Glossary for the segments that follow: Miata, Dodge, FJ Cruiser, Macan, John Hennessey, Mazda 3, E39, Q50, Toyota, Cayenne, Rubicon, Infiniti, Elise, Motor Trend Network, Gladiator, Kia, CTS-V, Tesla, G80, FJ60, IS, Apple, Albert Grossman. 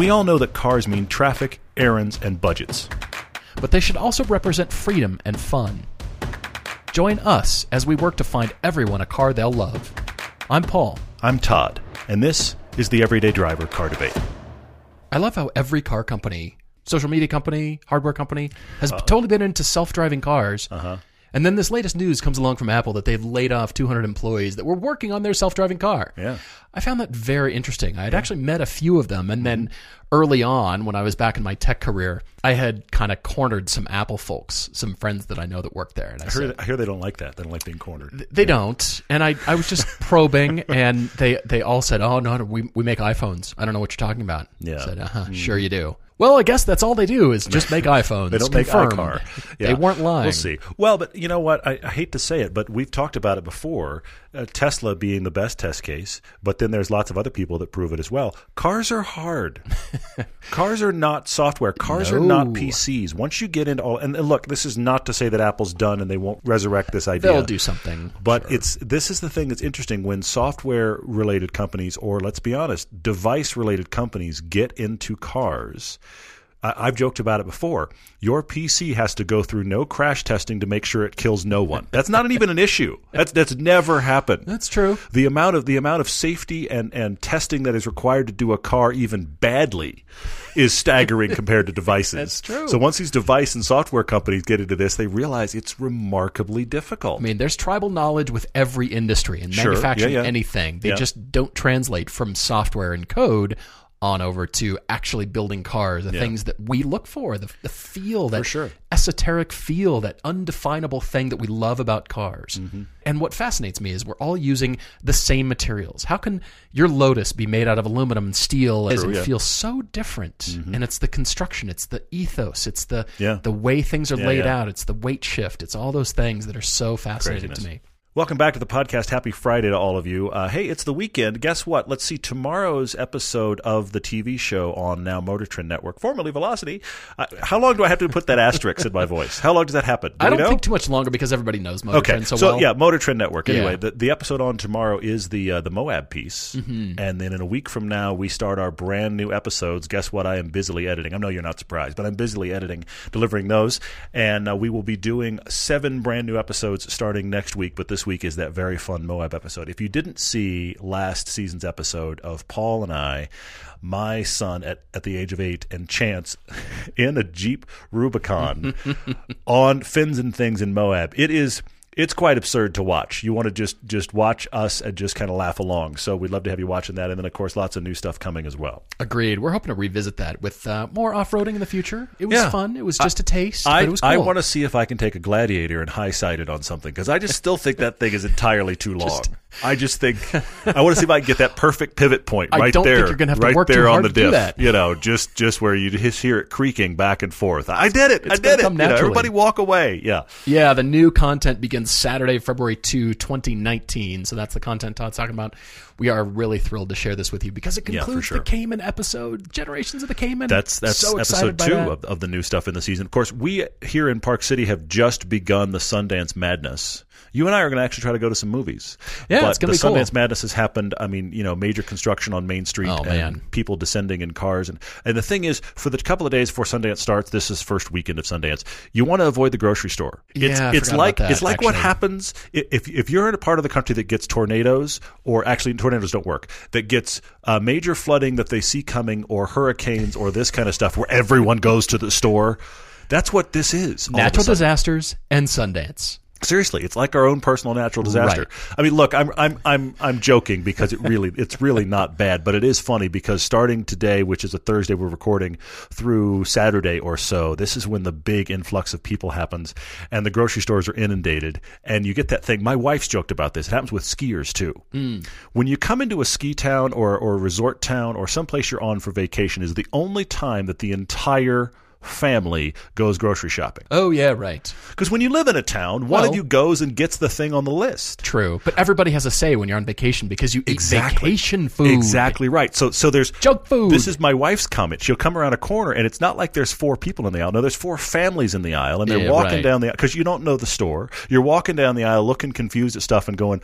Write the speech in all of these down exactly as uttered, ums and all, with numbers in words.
We all know that cars mean traffic, errands, and budgets. But they should also represent freedom and fun. Join us as we work to find everyone a car they'll love. I'm Paul. I'm Todd. And this is the Everyday Driver Car Debate. I love how every car company, social media company, hardware company, has uh, totally been into self-driving cars. Uh-huh. And then this latest news comes along from Apple that they've laid off two hundred employees that were working on their self-driving car. Yeah. I found that very interesting. I had yeah. actually met a few of them. And then early on, when I was back in my tech career, I had kind of cornered some Apple folks, some friends that I know that work there. And I, I, heard, said, I hear they don't like that. They don't like being cornered. Th- they yeah. don't. And I, I was just probing, and they, they all said, oh, no, no we, we make iPhones. I don't know what you're talking about. Yeah. I said, uh-huh, mm. sure you do. Well, I guess that's all they do is just make iPhones. They don't Confirmed. make iCar. Yeah. They weren't lying. We'll see. Well, but you know what? I, I hate to say it, but we've talked about it before, uh, Tesla being the best test case, but then there's lots of other people that prove it as well. Cars are hard. Cars are not software. Cars no. are not P Cs. Once you get into all – and look, this is not to say that Apple's done and they won't resurrect this idea. They'll do something. But sure. it's this is the thing that's interesting when software-related companies or, let's be honest, device-related companies get into cars – I've joked about it before. Your P C has to go through no crash testing to make sure it kills no one. That's not even an issue. That's that's never happened. That's true. The amount of the amount of safety and, and testing that is required to do a car even badly is staggering compared to devices. That's true. So once these device and software companies get into this, they realize it's remarkably difficult. I mean, there's tribal knowledge with every industry and sure. manufacturing yeah, yeah. anything. They yeah. just don't translate from software and code on over to actually building cars, the yeah. things that we look for, the, the feel, that sure. esoteric feel, that undefinable thing that we love about cars. Mm-hmm. And what fascinates me is we're all using the same materials. How can your Lotus be made out of aluminum and steel True, and yeah. feel so different? Mm-hmm. And it's the construction, it's the ethos, it's the yeah. the way things are yeah, laid yeah. out, it's the weight shift, it's all those things that are so fascinating Craziness. to me. Welcome back to the podcast. Happy Friday to all of you. Uh, hey, it's the weekend. Guess what? Let's see. Tomorrow's episode of the T V show on now Motor Trend Network, formerly Velocity. Uh, how long do I have to put that asterisk in my voice? How long does that happen? Do I don't know? think too much longer because everybody knows Motor okay. Trend so, so well. Yeah, Motor Trend Network. Anyway, yeah. the, the episode on tomorrow is the uh, the Moab piece. Mm-hmm. And then in a week from now, we start our brand new episodes. Guess what? I am busily editing. I know you're not surprised, but I'm busily editing, delivering those. And uh, we will be doing seven brand new episodes starting next week. But this This week is that very fun Moab episode. If you didn't see last season's episode of Paul and I, my son at, at the age of eight, and Chance in a Jeep Rubicon on fins and things in Moab, it is it's quite absurd to watch. You want to just just watch us and just kind of laugh along. So we'd love to have you watching that. And then, of course, lots of new stuff coming as well. Agreed. We're hoping to revisit that with uh, more off-roading in the future. It was yeah. fun. It was just I, a taste, I, but it was cool. I want to see if I can take a Gladiator and high-side it on something, because I just still think that thing is entirely too long. Just, I just think I want to see if I can get that perfect pivot point right there. I don't there, think you're going to have to right work too hard the to diff, do that. You know, just, just where you just hear it creaking back and forth. I did it. It's I did it. You know, everybody walk away. Yeah. Yeah, the new content begins Saturday, February second, twenty nineteen. So that's the content Todd's talking about. We are really thrilled to share this with you because it concludes yeah, sure. the Cayman episode, Generations of the Cayman. That's that's so episode two of, of the new stuff in the season. Of course, we here in Park City have just begun the Sundance Madness. You and I are going to actually try to go to some movies. Yeah, but it's going to be cool. The Sundance Madness has happened. I mean, you know, major construction on Main Street oh, and man. people descending in cars. And, and the thing is, for the couple of days before Sundance starts, this is first weekend of Sundance, you want to avoid the grocery store. It's, yeah, I it's like that, It's like actually. what happens if, if you're in a part of the country that gets tornadoes, or actually tornadoes don't work, that gets uh, major flooding that they see coming, or hurricanes or this kind of stuff where everyone goes to the store. That's what this is. Natural disasters and Sundance. Seriously, it's like our own personal natural disaster. Right. I mean, look, I'm I'm I'm I'm joking because it really it's really not bad, but it is funny because starting today, which is a Thursday we're recording, through Saturday or so, this is when the big influx of people happens, and the grocery stores are inundated, and you get that thing. My wife's joked about this. It happens with skiers too. Mm. When you come into a ski town or or a resort town or someplace you're on for vacation, is the only time that the entire family goes grocery shopping. Oh, yeah, right. Because when you live in a town, one well, of you goes and gets the thing on the list. True. But everybody has a say when you're on vacation because you eat exactly. vacation food. Exactly right. So so there's junk food. This is my wife's comment. She'll come around a corner, and it's not like there's four people in the aisle. No, there's four families in the aisle, and they're yeah, walking right. down the aisle because you don't know the store. You're walking down the aisle looking confused at stuff and going,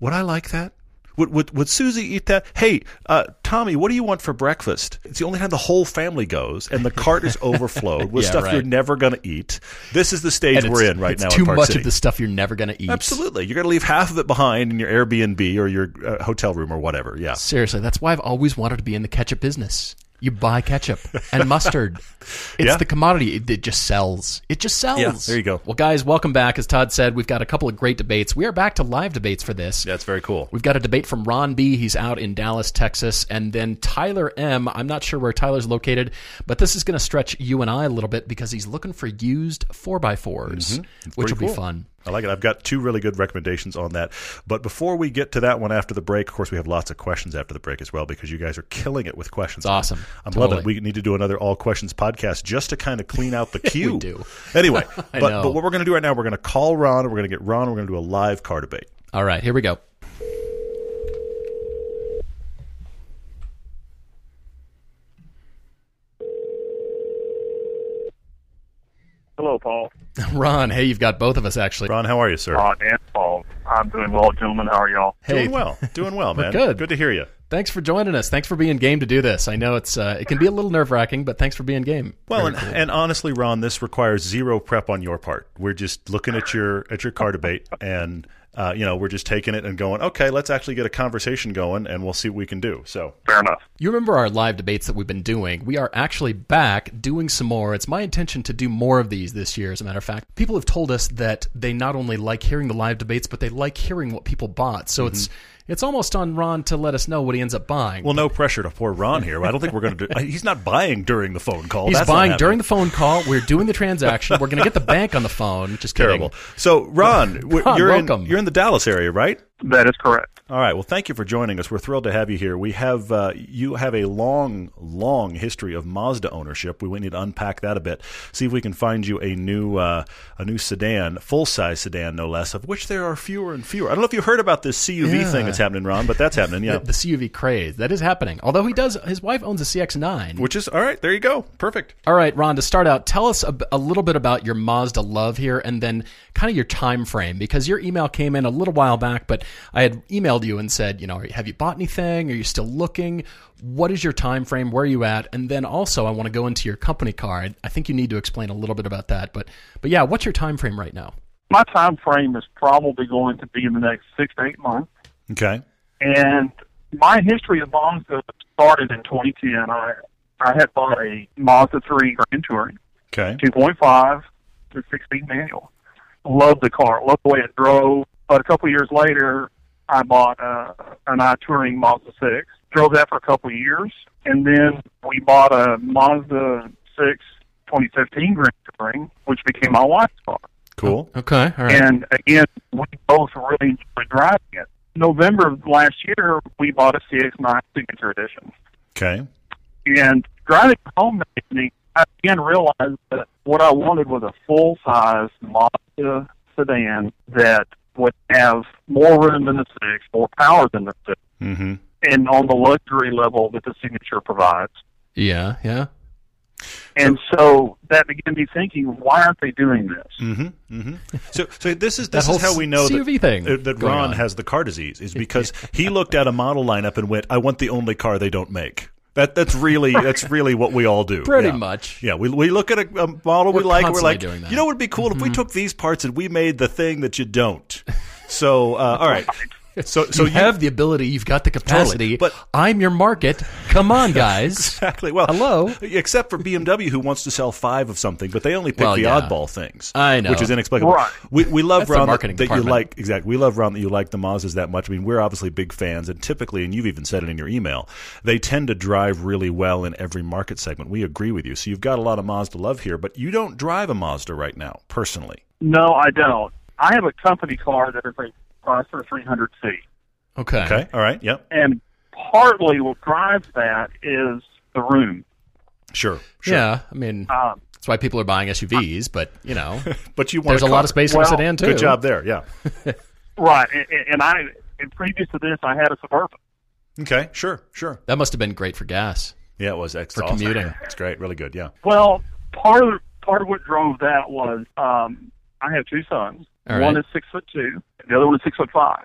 would I like that? Would, would, would Susie eat that? Hey, uh, Tommy, what do you want for breakfast? It's the only time the whole family goes, and the cart is overflowed with yeah, stuff right. you're never going to eat. This is the stage we're in right it's now. It's too in Park much City. Of the stuff you're never going to eat. Absolutely. You're going to leave half of it behind in your Airbnb or your uh, hotel room or whatever. Yeah. Seriously, that's why I've always wanted to be in the ketchup business. You buy ketchup and mustard. It's yeah. the commodity. It, it just sells. It just sells. Yeah, there you go. Well, guys, welcome back. As Todd said, we've got a couple of great debates. We are back to live debates for this. That's very cool. We've got a debate from Ron B. He's out in Dallas, Texas. And then Tyler M. I'm not sure where Tyler's located, but this is going to stretch you and I a little bit because he's looking for used four by fours, mm-hmm. which will cool. be fun. I like it. I've got two really good recommendations on that. But before we get to that one after the break, of course, we have lots of questions after the break as well because you guys are killing it with questions. It's awesome. I'm totally. loving it. We need to do another all questions podcast just to kind of clean out the queue. We do. Anyway, but, but what we're going to do right now, we're going to call Ron. We're going to get Ron. And we're going to do a live car debate. All right. Here we go. Hello, Paul. Ron, hey, you've got both of us, actually. Ron, how are you, sir? Ron and Paul. I'm doing well, gentlemen. How are y'all? Hey. Doing well. Doing well, man. Good. Good to hear you. Thanks for joining us. Thanks for being game to do this. I know it's uh, it can be a little nerve-wracking, but thanks for being game. Well, and, cool. and honestly, Ron, this requires zero prep on your part. We're just looking at your at your car debate, and uh, you know, we're just taking it and going, okay, let's actually get a conversation going, and we'll see what we can do. So fair enough. You remember our live debates that we've been doing. We are actually back doing some more. It's my intention to do more of these this year, as a matter of fact. People have told us that they not only like hearing the live debates, but they like hearing what people bought. So mm-hmm. it's It's almost on Ron to let us know what he ends up buying. Well, no pressure to poor Ron here. I don't think we're going to do – he's not buying during the phone call. He's That's buying during the phone call. We're doing the transaction. We're going to get the bank on the phone. Just kidding. Terrible. So, Ron, Ron you're, welcome. In, you're in the Dallas area, right? That is correct. All right. Well, thank you for joining us. We're thrilled to have you here. We have uh, you have a long, long history of Mazda ownership. We need to unpack that a bit. See if we can find you a new uh, a new sedan, full size sedan, no less, of which there are fewer and fewer. I don't know if you heard about this C U V yeah. thing that's happening, Ron, but that's happening. Yeah, the, the C U V craze that is happening. Although he does, his wife owns a C X nine, which is all right. There you go, perfect. All right, Ron. To start out, tell us a, a little bit about your Mazda love here, and then kind of your time frame because your email came in a little while back, but I had emailed you and said, you know, have you bought anything? Are you still looking? What is your time frame? Where are you at? And then also I want to go into your company car. I think you need to explain a little bit about that. But but yeah, what's your time frame right now? My time frame is probably going to be in the next six to eight months. Okay. And my history of Mazda started in twenty ten. I I had bought a Mazda three Grand Touring. Okay. two point five to sixteen manual. Loved the car. Loved the way it drove. But a couple of years later, I bought uh, an iTouring Mazda six, drove that for a couple of years, and then we bought a Mazda six twenty fifteen Grand Touring, which became my wife's car. Cool. Okay. All right. And again, we both really enjoyed driving it. November of last year, we bought a C X nine Signature Edition. Okay. And driving home that evening, I again realized that what I wanted was a full-size Mazda sedan that would have more room than the six, more power than the six, mm-hmm. and on the luxury level that the Signature provides. Yeah, yeah. And so, so that began me thinking, why aren't they doing this? Mm-hmm, mm-hmm. So, so this is this is how we know C U V that, thing uh, that Ron on. has the car disease is because he looked at a model lineup and went, "I want the only car they don't make." That that's really that's really what we all do. Pretty yeah. much. Yeah, we we look at a, a model we're we like, and we're like, you know what would be cool mm-hmm. if we took these parts and we made the thing that you don't. So, uh, all right. So so you, you have the ability, you've got the capacity, totally, but I'm your market. Come on, guys. Exactly. Well, hello. Except for B M W, who wants to sell five of something, but they only pick well, the yeah. oddball things. I know, which is inexplicable. Right. We we love That's Ron that, that you like. Exactly. We love Ron that you like the Mazdas that much. I mean, we're obviously big fans, and typically, and you've even said it in your email, they tend to drive really well in every market segment. We agree with you. So you've got a lot of Mazda love here, but you don't drive a Mazda right now, personally. No, I don't. I have a company car that is a for three hundred C. Okay. Okay. All right. Yep. And partly what drives that is the room. Sure. Sure. Yeah. I mean, um, that's why people are buying S U Vs, but, you know. But you want There's a, a lot of space well, in a sedan, too. Good job there. Yeah. Right. And, and I, and previous to this, I had a Suburban. Okay. Sure. Sure. That must have been great for gas. Yeah, it was. It's for awesome. Commuting. It's great. Really good. Yeah. Well, part of, part of what drove that was um, I have two sons. Right. One is six foot two, the other one is six foot five.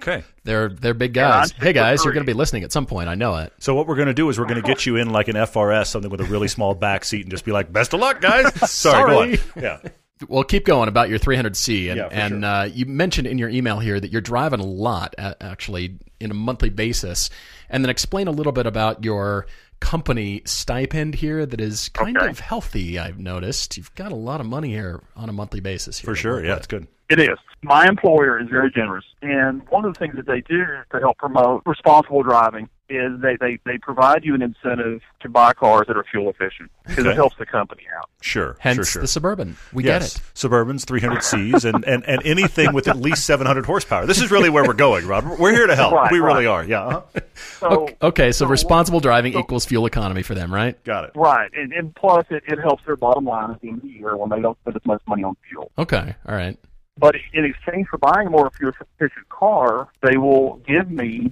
Okay. They're they're big guys. Hey, guys, you're going to be listening at some point. I know it. So what we're going to do is we're going to get you in like an F R S, something with a really small back seat, and just be like, best of luck, guys. Sorry. Sorry. Go on. Yeah. Well, keep going about your three hundred C. And, yeah, and sure. uh, you mentioned in your email here that you're driving a lot, actually, in a monthly basis. And then explain a little bit about your company stipend here that is kind okay. of healthy, I've noticed. You've got a lot of money here on a monthly basis. Here For sure. Yeah, it's good. It is. My employer is very generous. And one of the things that they do to help promote responsible driving is they, they, they provide you an incentive to buy cars that are fuel efficient because okay. it helps the company out. Sure. Hence sure, sure. the Suburban. We yes. get it. Suburbans, three hundred C's, and, and, and anything with at least seven hundred horsepower. This is really where we're going, Rob. We're here to help. Right, we right. really are. Yeah. Uh-huh. so, okay, okay, so, so responsible driving so, equals fuel economy for them, right? Got it. Right. And, and plus, it, it helps their bottom line at the end of the year when they don't spend as much money on fuel. Okay. All right. But in exchange for buying a more fuel-efficient car, they will give me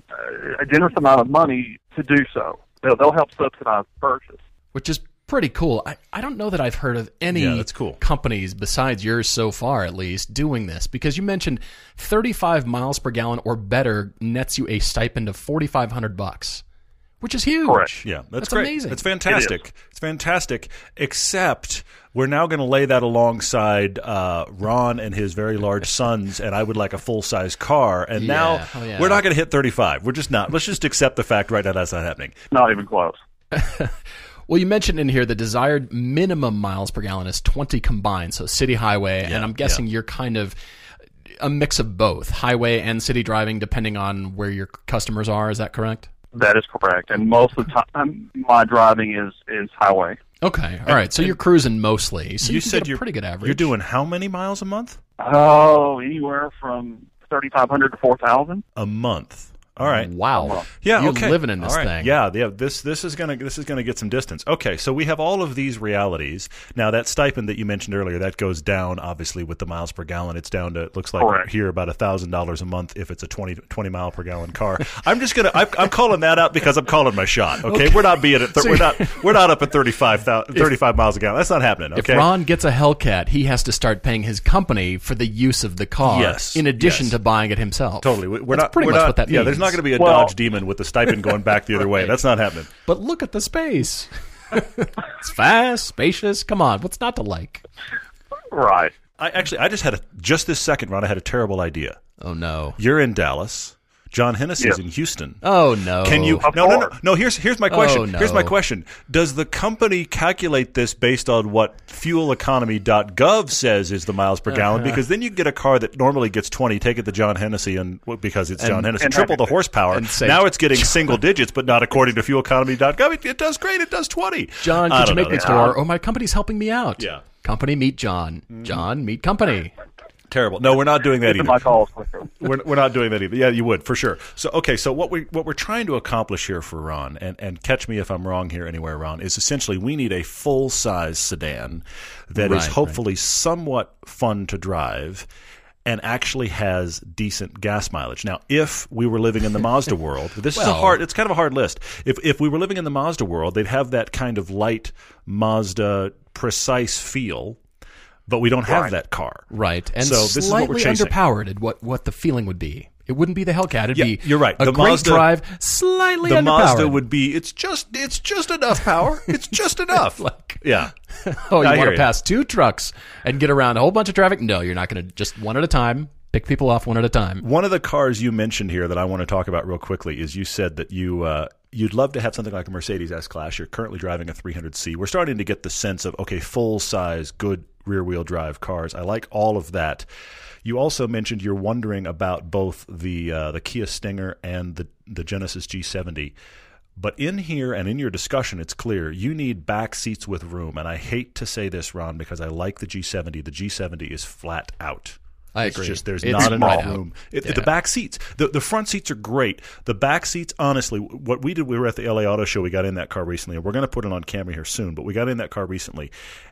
a generous amount of money to do so. They'll, they'll help subsidize the purchase. Which is pretty cool. I, I don't know that I've heard of any yeah, that's cool. companies besides yours so far, at least, doing this. Because you mentioned thirty-five miles per gallon or better nets you a stipend of forty-five hundred bucks, which is huge. Correct. Yeah, that's, that's great. Amazing. That's fantastic. It it's fantastic, except... We're now going to lay that alongside uh, Ron and his very large sons, and I would like a full-size car. And yeah. now oh, yeah. we're not going to hit thirty-five. We're just not. Let's just accept the fact right now that's not happening. Not even close. Well, you mentioned in here the desired minimum miles per gallon is twenty combined, so city highway. Yeah, and I'm guessing yeah. you're kind of a mix of both, highway and city driving, depending on where your customers are. Is that correct? That is correct. And most of the time, my driving is, is highway. Okay, all right. So you're cruising mostly. So you, you said you're pretty good average. You're doing how many miles a month? Oh, anywhere from thirty-five hundred to four thousand a month. All right. Wow. Yeah. You're okay. living in this all right. thing. Yeah. Yeah. This this is gonna this is gonna get some distance. Okay. So we have all of these realities now. That stipend that you mentioned earlier, that goes down obviously with the miles per gallon. It's down to it looks like right. here about a thousand dollars a month if it's a twenty mile per gallon car. I'm just gonna I'm, I'm calling that out because I'm calling my shot. Okay. okay. We're not being at th- so we're not we're not up at thirty-five miles a gallon. That's not happening. Okay. If Ron gets a Hellcat, he has to start paying his company for the use of the car. Yes. In addition yes. to buying it himself. Totally. We're That's not pretty we're much not, what that means. Yeah, there's not going to be a well, Dodge Demon with the stipend going back the other way. That's not happening. But look at the space. It's fast, spacious. Come on, what's not to like? Right. I actually, I just had a, just this second, Ron, I had a terrible idea. Oh, no. You're in Dallas. John Hennessey's yeah. in Houston. Oh, no. Can you? No, no, no. No, here's, here's my question. Oh, no. Here's my question. Does the company calculate this based on what fuel economy dot gov says is the miles per gallon? Uh-huh. Because then you get a car that normally gets twenty, take it to John Hennessey, and because it's and, John Hennessey, triple the horsepower. Say, now it's getting single digits, but not according to fuel economy dot gov. It, it does great. It does twenty. John, could you make me score? Oh, my company's helping me out. Yeah. Company, meet John. Mm-hmm. John, meet company. Terrible. No, we're not doing that either. we're, we're not doing that either. Yeah, you would for sure. So, okay. So what we what we're trying to accomplish here for Ron, and, and catch me if I'm wrong here anywhere, Ron, is essentially we need a full size sedan that right, is hopefully right. somewhat fun to drive, and actually has decent gas mileage. Now, if we were living in the Mazda world, this well, is a hard. It's kind of a hard list. If if we were living in the Mazda world, they'd have that kind of light Mazda precise feel. But we don't have right. that car. Right. And so this slightly is what we're underpowered at what, what the feeling would be. It wouldn't be the Hellcat. It'd yeah, be you're right. a the great Mazda, drive, slightly the underpowered. The Mazda would be, it's just it's just enough power. It's just enough. Like, yeah. Oh, you I want to you. pass two trucks and get around a whole bunch of traffic? No, you're not going to. Just one at a time. Pick people off one at a time. One of the cars you mentioned here that I want to talk about real quickly is you said that you uh, you'd love to have something like a Mercedes S-Class. You're currently driving a three hundred C. We're starting to get the sense of, okay, full-size, good rear-wheel drive cars. I like all of that. You also mentioned you're wondering about both the uh, the Kia Stinger and the, the Genesis G seventy. But in here and in your discussion, it's clear you need back seats with room. And I hate to say this, Ron, because I like the G seventy. The G seventy is flat out. I agree. It's just there's it's not enough room. It, yeah. The back seats. The, the front seats are great. The back seats, honestly, what we did, we were at the L A Auto Show. We got in that car recently, and we're going to put it on camera here soon, but we got in that car recently.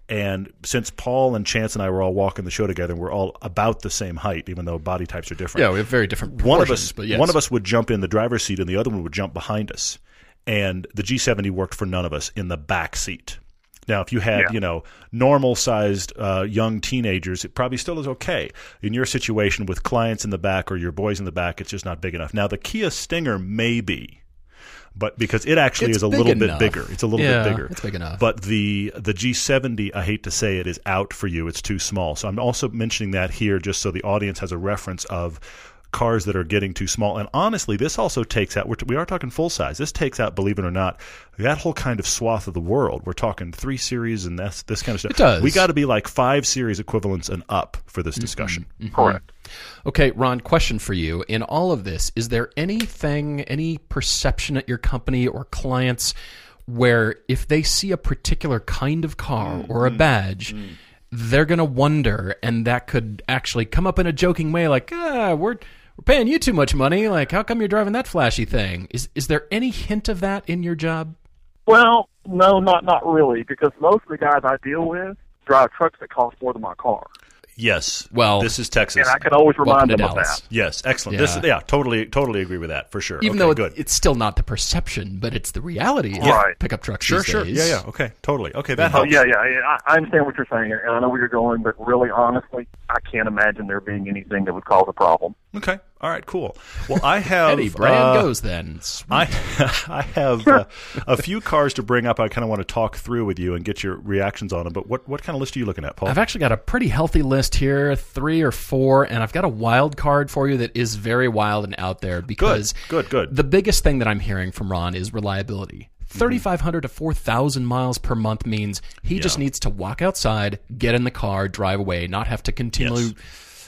And since Paul and Chance and I were all walking the show together, we're all about the same height, even though body types are different. Yeah, we have very different proportions. One of us, but yes. one of us would jump in the driver's seat, and the other one would jump behind us. And the G seventy worked for none of us in the back seat. Now, if you had, yeah. you know, normal-sized uh, young teenagers, it probably still is okay. In your situation with clients in the back or your boys in the back, it's just not big enough. Now, the Kia Stinger may be, but because it actually it's is a little enough. bit bigger. It's a little yeah, bit bigger. It's big enough. But the the G seventy, I hate to say it, is out for you. It's too small. So I'm also mentioning that here just so the audience has a reference of cars that are getting too small. And honestly, this also takes out, we're t- we are talking full size. This takes out, believe it or not, that whole kind of swath of the world. We're talking three series and that's, this kind of stuff. It does. We got to be like five series equivalents and up for this discussion. Mm-hmm. Mm-hmm. Correct. Okay, Ron, question for you. In all of this, is there anything, any perception at your company or clients where if they see a particular kind of car mm-hmm. or a badge, mm-hmm. they're going to wonder, and that could actually come up in a joking way like, ah, we're... we're paying you too much money. Like, how come you're driving that flashy thing? Is is there any hint of that in your job? Well, no, not not really, because most of the guys I deal with drive trucks that cost more than my car. Yes. Well, this is Texas, and I can always remind them Dallas. of that. Yes, excellent. Yeah. This is, yeah, totally, totally agree with that for sure. Even okay, though good. it's still not the perception, but it's the reality. Yeah. Right. Pickup trucks. Sure, these sure. days. Yeah, yeah. Okay, totally. Okay, that helps. Yeah, yeah. I, I understand what you're saying here, and I know where you're going, but really, honestly, I can't imagine there being anything that would cause a problem. Okay. All right, cool. Well, I have... Eddie, Brand uh, goes then. I, I have uh, a few cars to bring up I kind of want to talk through with you and get your reactions on them, but what, what kind of list are you looking at, Paul? I've actually got a pretty healthy list here, three or four, and I've got a wild card for you that is very wild and out there because good, good, good. the biggest thing that I'm hearing from Ron is reliability. thirty-five hundred to four thousand miles per month means he yeah. just needs to walk outside, get in the car, drive away, not have to continually,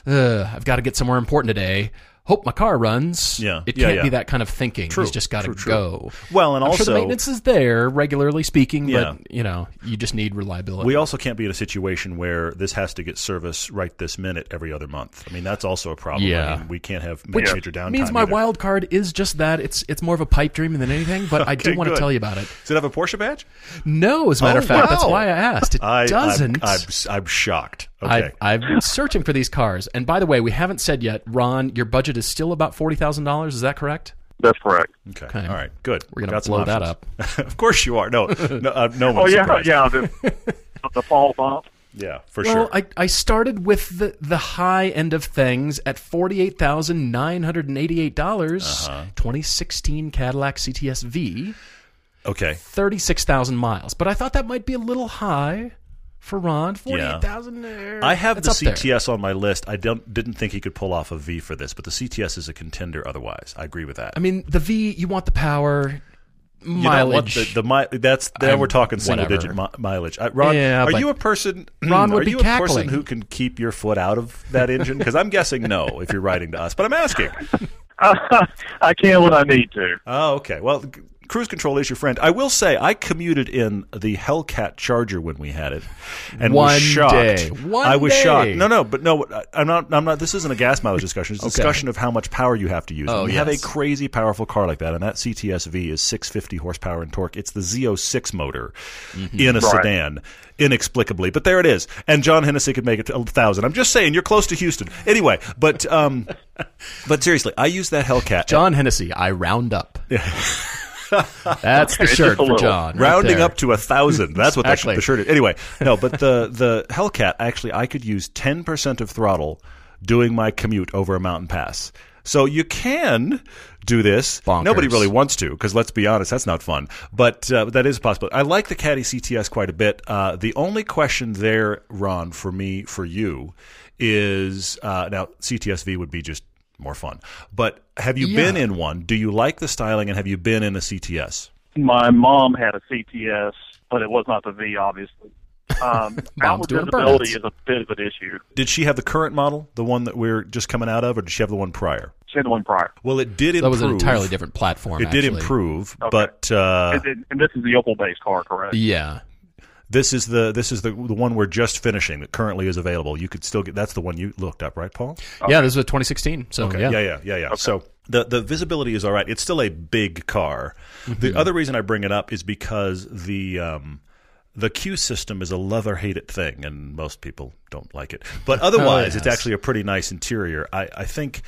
yes. uh, I've got to get somewhere important today. Hope my car runs. Yeah, it can't yeah, yeah. be that kind of thinking. True, He's just got to go. Well, and I'm also sure the maintenance is there, regularly speaking, yeah. but you know, you just need reliability. We also can't be in a situation where this has to get service right this minute every other month. I mean, that's also a problem. Yeah. I mean, we can't have major, Which major downtime. Means my either. wild card is just that. It's it's more of a pipe dream than anything, but okay, I do want good. to tell you about it. Does it have a Porsche badge? No, as a matter oh, of fact, wow. that's why I asked. It I, doesn't. I'm, I'm, I'm shocked. Okay. I, I've been searching for these cars. And by the way, we haven't said yet, Ron, your budget is still about forty thousand dollars. Is that correct? That's correct. Okay. okay. All right. Good. We're going to blow that up. Of course you are. No, no, uh, no one's Oh, yeah. Surprised. Yeah. The, the fall bump. Yeah, for well, sure. Well, I, I started with the, the high end of things at forty-eight thousand nine hundred eighty-eight dollars, uh-huh. twenty sixteen Cadillac C T S V. Okay. thirty-six thousand miles. But I thought that might be a little high. For Ron, forty-eight thousand yeah. there. I have it's the C T S there. on my list. I don't, didn't think he could pull off a V for this, but the C T S is a contender otherwise. I agree with that. I mean, the V, you want the power, mileage. You know what? The, the, that's, there we're talking single-digit mi- mileage. I, Ron, yeah, are you a person Ron would Are be you a cackling. person who can keep your foot out of that engine? Because I'm guessing no if you're writing to us, but I'm asking. uh, I can when I need to. Oh, okay. Well... Cruise control is your friend. I will say, I commuted in the Hellcat Charger when we had it, and One was shocked. Day. One I was day. shocked. No, no, but no, I'm not. I'm not. This isn't a gas mileage discussion. It's a okay. discussion of how much power you have to use. Oh, we yes. have a crazy powerful car like that, and that C T S-V is six hundred fifty horsepower and torque. It's the Z oh six motor mm-hmm. in a right. sedan, inexplicably, but there it is. And John Hennessy could make it to a thousand. I'm just saying, you're close to Houston, anyway. But um, but seriously, I use that Hellcat. John Hennessy, I round up. That's the shirt for John. Right Rounding there. up to a thousand. That's what actually. That, the shirt is. Anyway, no, but the, the Hellcat, actually, I could use ten percent of throttle doing my commute over a mountain pass. So you can do this. Bonkers. Nobody really wants to because, let's be honest, that's not fun. But uh, that is possible. I like the Caddy C T S quite a bit. Uh, the only question there, Ron, for me, for you, is uh, now C T S-V would be just more fun. But have you yeah. been in one? Do you like the styling, and have you been in a C T S? My mom had a C T S, but it was not the V, obviously. Um, Outward visibility is a bit of an issue. Did she have the current model, the one that we're just coming out of, or did she have the one prior? She had the one prior. Well, it did improve. That was an entirely different platform, It actually. did improve, okay. but... Uh, and, and, and this is the Opel-based car, correct? Yeah. This is the this is the the one we're just finishing that currently is available. You could still get that's the one you looked up, right, Paul? Okay. Yeah, this is a twenty sixteen. So okay. yeah, yeah, yeah, yeah. yeah. Okay. So the the visibility is all right. It's still a big car. Mm-hmm. The other reason I bring it up is because the um, the Q system is a love or hate it thing, and most people don't like it. But otherwise, oh, yes. it's actually a pretty nice interior. I I think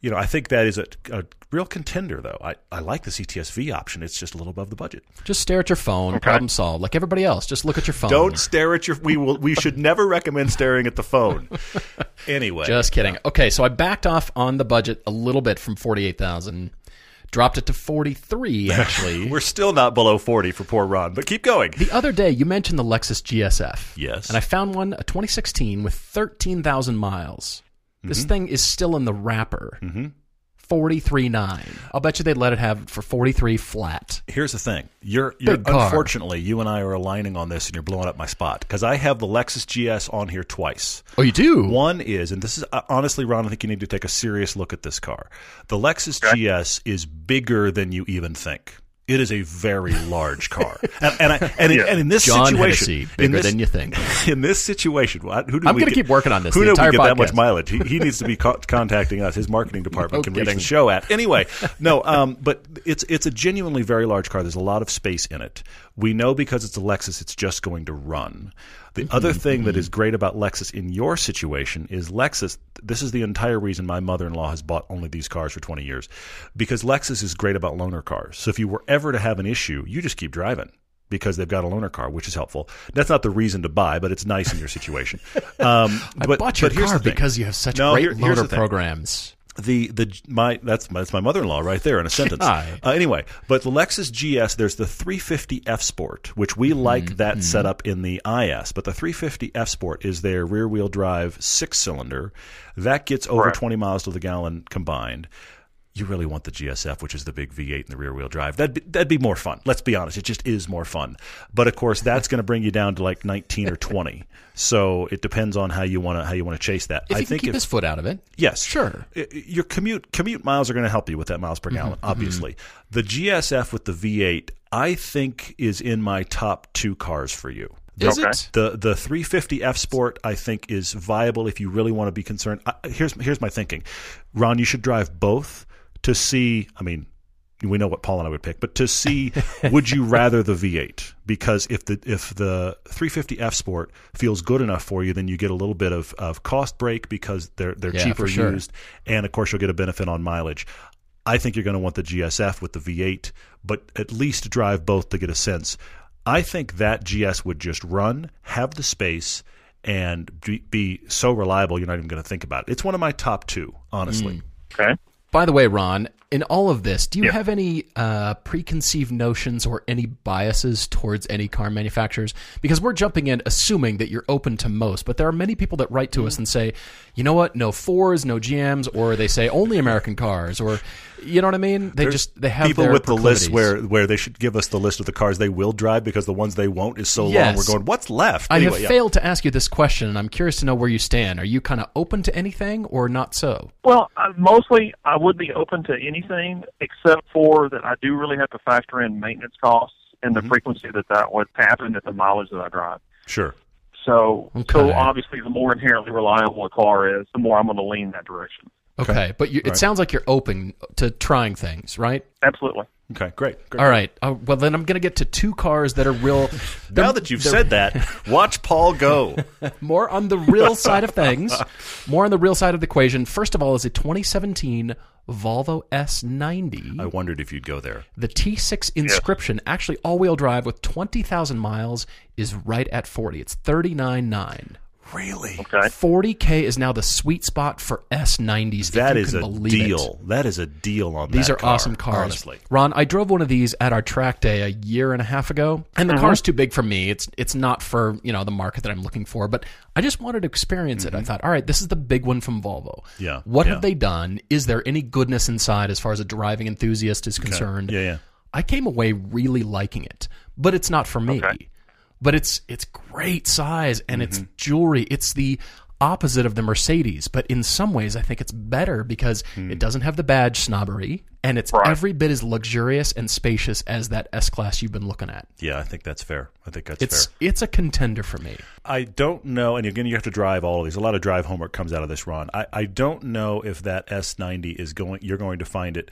you know, I think that is a, a real contender, though. I, I like the C T S V option. It's just a little above the budget. Just stare at your phone. Okay. Problem solved. Like everybody else, just look at your phone. Don't stare at your – we will. We should never recommend staring at the phone. Anyway. Just kidding. Yeah. Okay, so I backed off on the budget a little bit from forty-eight thousand dollars. Dropped it to forty-three, actually. We're still not below forty for poor Ron, but keep going. The other day, you mentioned the Lexus G S F. Yes. And I found one, a twenty sixteen, with thirteen thousand miles. This mm-hmm. thing is still in the wrapper. Mm-hmm. forty-three nine. I'll bet you they'd let it have it for forty-three flat. Here's the thing. You're, you're unfortunately, you and I are aligning on this, and you're blowing up my spot because I have the Lexus G S on here twice. Oh, you do? One is, and this is honestly, Ron, I think you need to take a serious look at this car. The Lexus G S is bigger than you even think. It is a very large car, and and, I, and, yeah. in, and in this John situation, Hennessy, bigger in this, than you think. In this situation, who do I'm going to keep working on this. Who do we get podcast. That much mileage? He, he needs to be co- contacting us. His marketing department no can kidding. Reach the show at anyway. No, um, but it's it's a genuinely very large car. There's a lot of space in it. We know because it's a Lexus, it's just going to run. The mm-hmm, other thing mm-hmm. that is great about Lexus in your situation is Lexus, this is the entire reason my mother-in-law has bought only these cars for twenty years, because Lexus is great about loaner cars. So if you were ever to have an issue, you just keep driving because they've got a loaner car, which is helpful. That's not the reason to buy, but it's nice in your situation. Um, I but, bought your but car because you have such no, great here, loaner programs. The the my that's my, that's my mother-in-law right there in a sentence. uh, anyway, but the Lexus G S, there's the three fifty F Sport, which we like mm-hmm. that setup in the I S. But the three fifty F Sport is their rear-wheel drive six-cylinder that gets over right. twenty miles to the gallon combined. You really want the G S F, which is the big V eight and the rear-wheel drive. That'd be, that'd be more fun. Let's be honest. It just is more fun. But, of course, that's going to bring you down to like nineteen or twenty. So it depends on how you want to how you want to chase that. If I you think can keep if, his foot out of it. Yes. Sure. It, your commute commute miles are going to help you with that miles per gallon, mm-hmm, obviously. Mm-hmm. The G S F with the V eight, I think, is in my top two cars for you. Is okay. it? The the three fifty F Sport, I think, is viable if you really want to be concerned. I, here's here's my thinking. Ron, you should drive both. To see, I mean, we know what Paul and I would pick, but to see, would you rather the V eight? Because if the if the three fifty F Sport feels good enough for you, then you get a little bit of, of cost break because they're they're yeah, cheaper sure. used, and of course you'll get a benefit on mileage. I think you're going to want the G S F with the V eight, but at least drive both to get a sense. I think that G S would just run, have the space, and be so reliable you're not even going to think about it. It's one of my top two, honestly. Mm. Okay. By the way, Ron, in all of this, do you yeah. have any uh, preconceived notions or any biases towards any car manufacturers? Because we're jumping in assuming that you're open to most, but there are many people that write to mm-hmm. us and say, you know what, no Fords, no G Ms, or they say only American cars, or you know what I mean? They There's just they have people their with the list where, where they should give us the list of the cars they will drive because the ones they won't is so yes. long. We're going, what's left? I anyway, have yeah. failed to ask you this question, and I'm curious to know where you stand. Are you kind of open to anything or not so? Well, I, mostly I would be open to anything except for that I do really have to factor in maintenance costs and the mm-hmm. frequency that that would happen at the mileage that I drive. Sure. So, okay. so obviously the more inherently reliable a car is, the more I'm going to lean that direction. Okay, okay. but you, right. it sounds like you're open to trying things, right? Absolutely. Okay, great. great. All right. Uh, well, then I'm going to get to two cars that are real. Now that you've said that, watch Paul go. More on the real side of things. More on the real side of the equation. First of all is a twenty seventeen Volvo S ninety. I wondered if you'd go there. The T six inscription, yeah. actually all-wheel drive with twenty thousand miles, is right at forty. It's thirty-nine nine. Really? Okay. forty K is now the sweet spot for S nineties. That is a deal. It. That is a deal on These that These are car, awesome cars. Honestly. Ron, I drove one of these at our track day a year and a half ago, and the mm-hmm. car's too big for me. It's it's not for, you know, the market that I'm looking for, but I just wanted to experience mm-hmm. it. I thought, all right, this is the big one from Volvo. Yeah. What yeah. have they done? Is there any goodness inside as far as a driving enthusiast is okay. concerned? Yeah, yeah. I came away really liking it, but it's not for me. Okay. But it's it's great size, and mm-hmm. it's jewelry. It's the opposite of the Mercedes, but in some ways I think it's better because mm. it doesn't have the badge snobbery, and it's right. every bit as luxurious and spacious as that S-Class you've been looking at. Yeah, I think that's fair. I think that's it's, fair. It's a contender for me. I don't know, and again, you have to drive all of these. A lot of drive homework comes out of this, Ron. I, I don't know if that S ninety is going. You're going to find it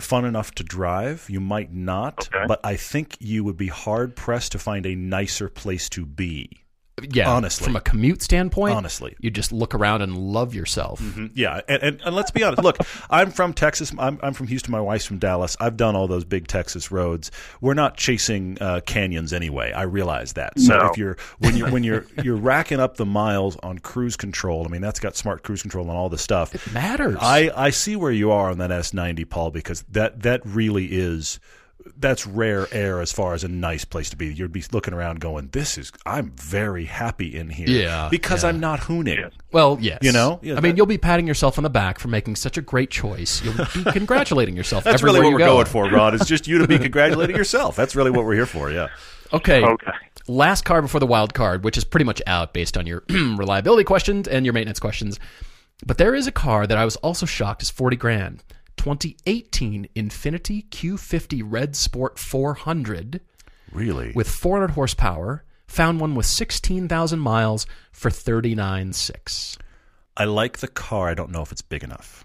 fun enough to drive. You might not, okay. but I think you would be hard pressed to find a nicer place to be Yeah, honestly, from a commute standpoint, honestly, you just look around and love yourself. Mm-hmm. Yeah, and, and, and let's be honest. Look, I'm from Texas. I'm, I'm from Houston. My wife's from Dallas. I've done all those big Texas roads. We're not chasing uh, canyons anyway. I realize that. So no. if you're when you when you're you're racking up the miles on cruise control, I mean that's got smart cruise control and all the stuff. It matters. I, I see where you are on that S ninety, Paul, because that that really is. That's rare air as far as a nice place to be. You'd be looking around going, this is, I'm very happy in here. Yeah. Because yeah. I'm not hooning. Well, yes. You know? Yeah, I that, mean, you'll be patting yourself on the back for making such a great choice. You'll be congratulating yourself. That's really what we're go. going for, Rod. It's just you to be congratulating yourself. That's really what we're here for, yeah. Okay. Okay. Last card before the wild card, which is pretty much out based on your reliability questions and your maintenance questions. But there is a car that I was also shocked is forty grand. twenty eighteen Infiniti Q fifty Red Sport four hundred. Really? With four hundred horsepower. Found one with sixteen thousand miles for thirty-nine thousand six hundred dollars. I like the car. I don't know if it's big enough.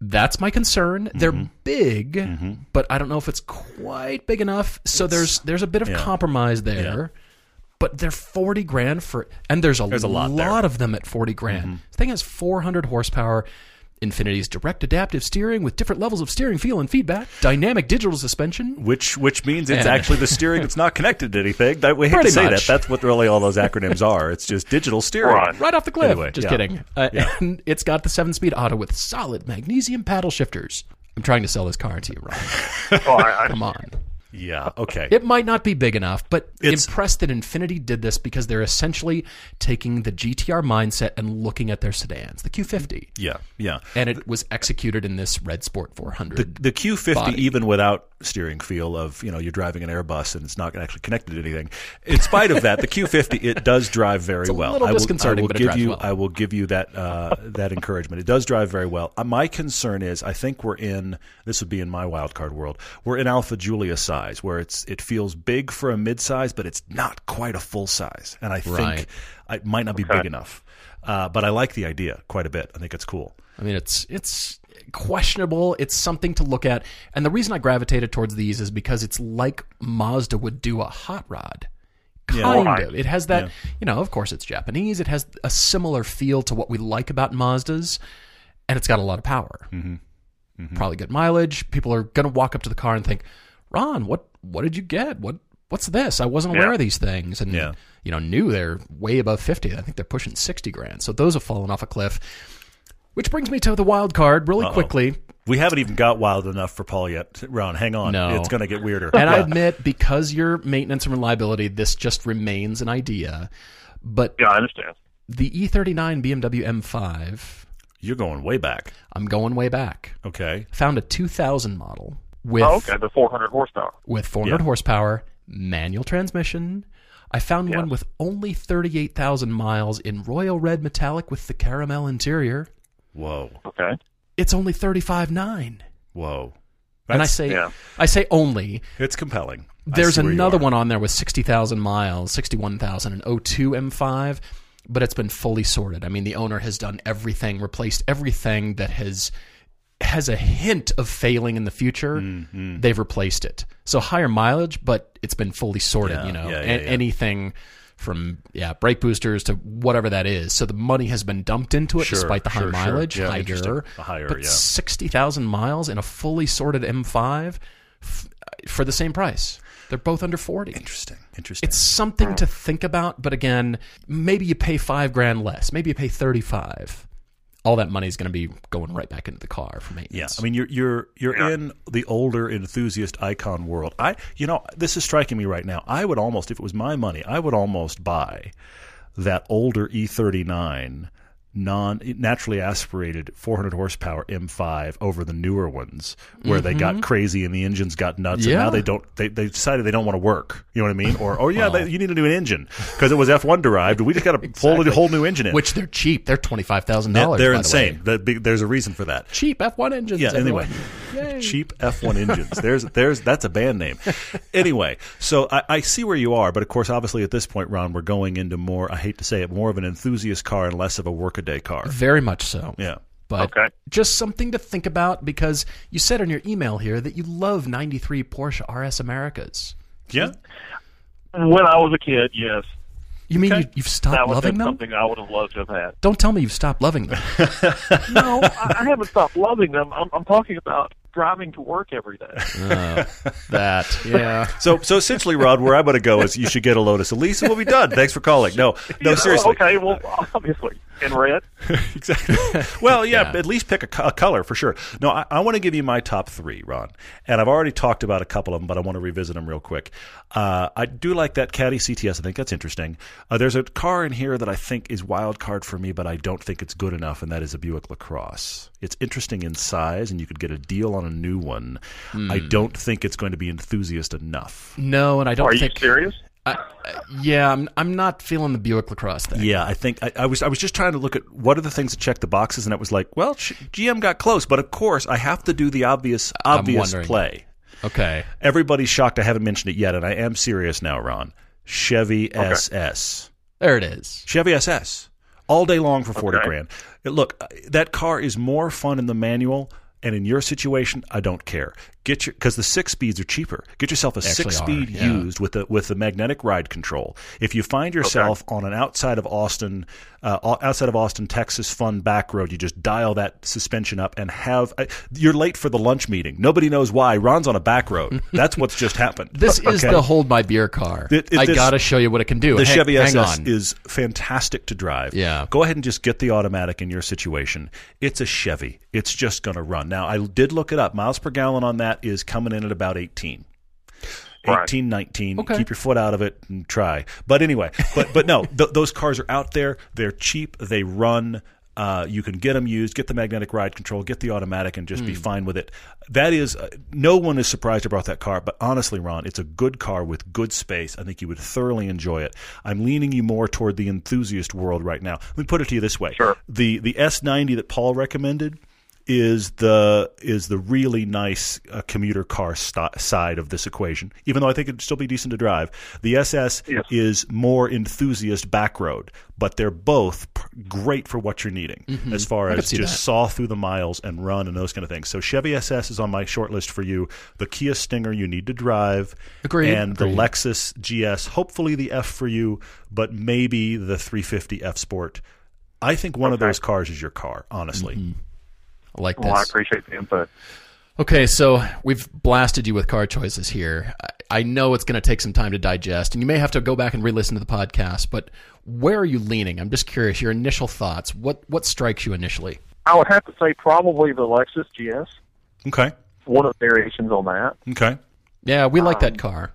That's my concern. Mm-hmm. They're big, mm-hmm. but I don't know if it's quite big enough. So it's, there's there's a bit of yeah. compromise there. Yeah. But they're forty grand for, and there's a, there's a lot, lot of them at forty grand. Mm-hmm. This thing has four hundred horsepower. Infiniti's direct adaptive steering with different levels of steering feel and feedback, dynamic digital suspension, which which means it's and, actually the steering that's not connected to anything. That we hate to say much. that. That's what really all those acronyms are. It's just digital steering, right, right off the cliff. Anyway, just yeah. kidding. Uh, yeah. And it's got the seven-speed auto with solid magnesium paddle shifters. I'm trying to sell this car to you, Ron. Oh, I, I, come on. Yeah. Okay. It might not be big enough, but it's, impressed that Infiniti did this because they're essentially taking the G T R mindset and looking at their sedans, the Q fifty. Yeah. Yeah. And it was executed in this Red Sport four hundred. The, the Q fifty, body. even without steering feel of, you know, you're driving an Airbus and it's not actually connected to anything. In spite of that, the Q fifty, it does drive very it's a well. Little I will, disconcerting, I will but give it drives you. Well. I will give you that uh, that encouragement. It does drive very well. Uh, my concern is, I think we're in this would be in my wildcard world. We're in Alpha Julia side. Where it's it feels big for a mid-size, but it's not quite a full size, and I right. think it might not be okay. big enough. Uh, but I like the idea quite a bit. I think it's cool. I mean, it's it's questionable. It's something to look at, and the reason I gravitated towards these is because it's like Mazda would do a hot rod. Kind yeah. of. It has that, yeah. you know. Of course, it's Japanese. It has a similar feel to what we like about Mazdas, and it's got a lot of power. Mm-hmm. Mm-hmm. Probably good mileage. People are going to walk up to the car and think, Ron, what what did you get? What what's this? I wasn't aware yeah. of these things, and yeah. you know, knew they're way above fifty. I think they're pushing sixty grand. So those have fallen off a cliff. Which brings me to the wild card really Uh-oh. quickly. We haven't even got wild enough for Paul yet. Ron, hang on. No. It's going to get weirder. And yeah. I admit, because your maintenance and reliability, this just remains an idea. But yeah, I understand. The E thirty-nine B M W M five. You're going way back. I'm going way back. Okay. Found a two thousand model. With, oh, okay, the four hundred horsepower. With four hundred yeah. horsepower, manual transmission. I found yeah. one with only thirty-eight thousand miles in royal red metallic with the caramel interior. Whoa. Okay. It's only thirty-five thousand nine hundred. Whoa. That's, and I say yeah. I say only. It's compelling. There's another one on there with sixty thousand miles, sixty-one thousand, an oh two M five, but it's been fully sorted. I mean, the owner has done everything, replaced everything that has... has a hint of failing in the future. Mm-hmm. They've replaced it, so higher mileage, but it's been fully sorted. Yeah, you know, yeah, yeah, a- yeah. anything from yeah brake boosters to whatever that is. So the money has been dumped into it, sure, despite the high sure, mileage, sure. Yeah, higher, higher, but yeah. sixty thousand miles in a fully sorted M five f- for the same price. They're both under forty. Interesting, interesting. It's something to think about, but again, maybe you pay five grand less. Maybe you pay thirty-five. All that money is going to be going right back into the car for maintenance. Yeah, I mean, you're you're you're yeah. in the older enthusiast icon world. I, you know, this is striking me right now. I would almost, if it was my money, I would almost buy that older E thirty-nine non naturally aspirated four hundred horsepower M five over the newer ones where mm-hmm. they got crazy and the engines got nuts, yeah. and now they don't. They, they decided they don't want to work. You know what I mean? Or oh yeah, well, they, you need a new engine because it was F one derived. We just got to exactly. pull a whole new engine in. Which they're cheap. They're twenty five thousand dollars. They're by insane. The the, there's a reason for that. Cheap F one engines. Yeah. Anyway, cheap F one engines. There's there's that's a band name. Anyway, so I, I see where you are, but of course, obviously at this point, Ron, we're going into more. I hate to say it, more of an enthusiast car and less of a work. Day car. Very much so. Yeah. But okay. just something to think about, because you said in your email here that you love ninety-three Porsche R S Americas. Yeah. When I was a kid, yes. You mean okay. you, you've stopped loving them? That something I would have loved to have had. Don't tell me you've stopped loving them. No, I, I haven't stopped loving them. I'm, I'm talking about driving to work every day. Uh, that, yeah. So so essentially, Rod, where I'm going to go is you should get a Lotus Elise and we'll be done. Thanks for calling. No, no, seriously. Okay, well, obviously. In red? Exactly. Well, yeah, yeah, at least pick a, a color for sure. No, I, I want to give you my top three, Ron. And I've already talked about a couple of them, but I want to revisit them real quick. Uh, I do like that Caddy C T S. I think that's interesting. Uh, there's a car in here that I think is wild card for me, but I don't think it's good enough, and that is a Buick LaCrosse. It's interesting in size, and you could get a deal on a new one. Mm. I don't think it's going to be enthusiast enough. No, and I don't Are think... Are you serious? I, yeah, I'm I'm not feeling the Buick LaCrosse thing. Yeah, I think I, I was I was just trying to look at what are the things that check the boxes, and it was like, well, G M got close, but of course I have to do the obvious obvious play. Okay, everybody's shocked I haven't mentioned it yet, and I am serious now, Ron. Chevy okay. S S. There it is. Chevy S S all day long for forty okay. grand. Look, that car is more fun in the manual. And in your situation, I don't care. Get your because the six speeds are cheaper. Get yourself a Actually six are, speed yeah. used with the with the magnetic ride control. If you find yourself okay. on an outside of Austin, uh, outside of Austin, Texas, fun back road, you just dial that suspension up and have. Uh, you're late for the lunch meeting. Nobody knows why. Ron's on a back road. That's what's just happened. This okay. is the hold my beer car. It, it, I got to show you what it can do. The hang, Chevy hang S S on. Is fantastic to drive. Yeah. Go ahead and just get the automatic in your situation. It's a Chevy. It's just going to run. Now, I did look it up. Miles per gallon on that is coming in at about eighteen. eighteen, nineteen. Okay. Keep your foot out of it and try. But anyway, but but no, th- those cars are out there. They're cheap. They run. Uh, you can get them used, get the magnetic ride control, get the automatic, and just mm. be fine with it. That is, uh, no one is surprised I brought that car, but honestly, Ron, it's a good car with good space. I think you would thoroughly enjoy it. I'm leaning you more toward the enthusiast world right now. Let me put it to you this way. Sure. The, the S ninety that Paul recommended is the is the really nice uh, commuter car st- side of this equation, even though I think it'd still be decent to drive. The S S yes. is more enthusiast back road, but they're both p- great for what you're needing mm-hmm. as far as just that. Saw through the miles and run and those kind of things. So Chevy S S is on my short list for you. The Kia Stinger you need to drive. Agreed. And Agreed. The Lexus G S, hopefully the F for you, but maybe the three fifty F Sport. I think one okay. of those cars is your car, honestly. Mm-hmm. Like this. Well, I appreciate the input. Okay, so we've blasted you with car choices here. I, I know it's going to take some time to digest, and you may have to go back and re-listen to the podcast, but where are you leaning? I'm just curious, your initial thoughts. What what strikes you initially? I would have to say probably the Lexus G S. Okay. One of the variations on that. Okay. Yeah, we like um, that car.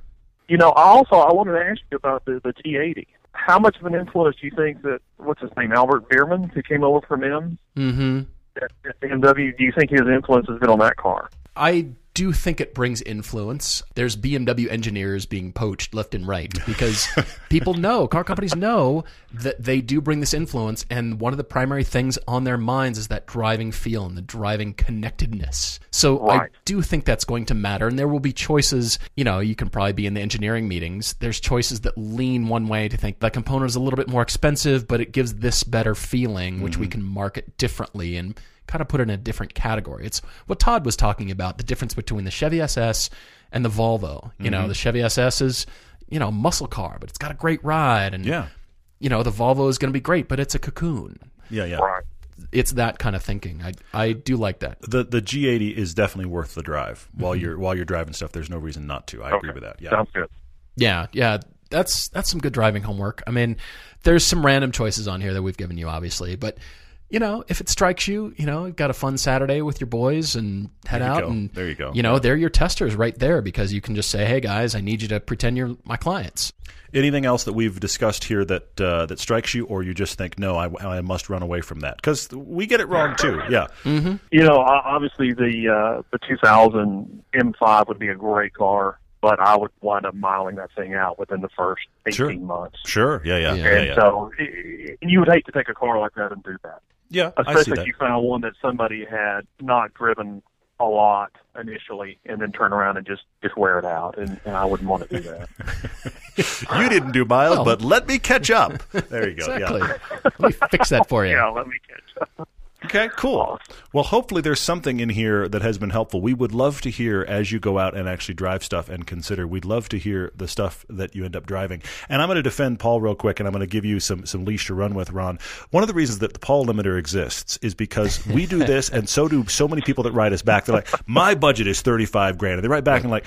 You know, also, I wanted to ask you about the, the T eighty. How much of an influence do you think that, what's his name, Albert Bierman, who came over from M? Mm-hmm. At B M W, do you think his influence has been on that car? I do think it brings influence. There's B M W engineers being poached left and right because people know, car companies know that they do bring this influence, and one of the primary things on their minds is that driving feel and the driving connectedness. So right. I do think that's going to matter, and there will be choices. You know, you can probably be in the engineering meetings. There's choices that lean one way to think that component is a little bit more expensive, but it gives this better feeling, which mm-hmm. we can market differently and kind of put it in a different category. It's what Todd was talking about, the difference between the Chevy S S and the Volvo. You mm-hmm. know, the Chevy S S is, you know, a muscle car, but it's got a great ride. And, yeah. you know, the Volvo is going to be great, but it's a cocoon. Yeah, yeah. Right. It's that kind of thinking. I I do like that. The the G eighty is definitely worth the drive. Mm-hmm. While you're while you're driving stuff, there's no reason not to. I okay. agree with that. Yeah. Sounds good. Yeah, yeah. That's, that's some good driving homework. I mean, there's some random choices on here that we've given you, obviously, but... You know, if it strikes you, you know, you've got a fun Saturday with your boys and head out. Go. And there you go. You know, they're your testers right there because you can just say, hey, guys, I need you to pretend you're my clients. Anything else that we've discussed here that uh, that strikes you, or you just think, no, I, I must run away from that? Because we get it wrong, too. Yeah. Mm-hmm. You know, obviously the uh, the two thousand M five would be a great car, but I would wind up miling that thing out within the first eighteen sure. months. Sure. Yeah, yeah. yeah. And yeah, yeah. so it, you would hate to take a car like that and do that. Yeah, especially I see if that. You found one that somebody had not driven a lot initially and then turn around and just, just wear it out, and, and I wouldn't want to do that. You didn't do miles, well. But let me catch up. There you go. Exactly. Yeah. Let me fix that for you. Yeah, let me catch up. Okay, cool. Well, hopefully there's something in here that has been helpful. We would love to hear, as you go out and actually drive stuff and consider, we'd love to hear the stuff that you end up driving. And I'm going to defend Paul real quick, and I'm going to give you some, some leash to run with, Ron. One of the reasons that the Paul limiter exists is because we do this, and so do so many people that write us back. They're like, my budget is thirty-five grand. And they write back and like,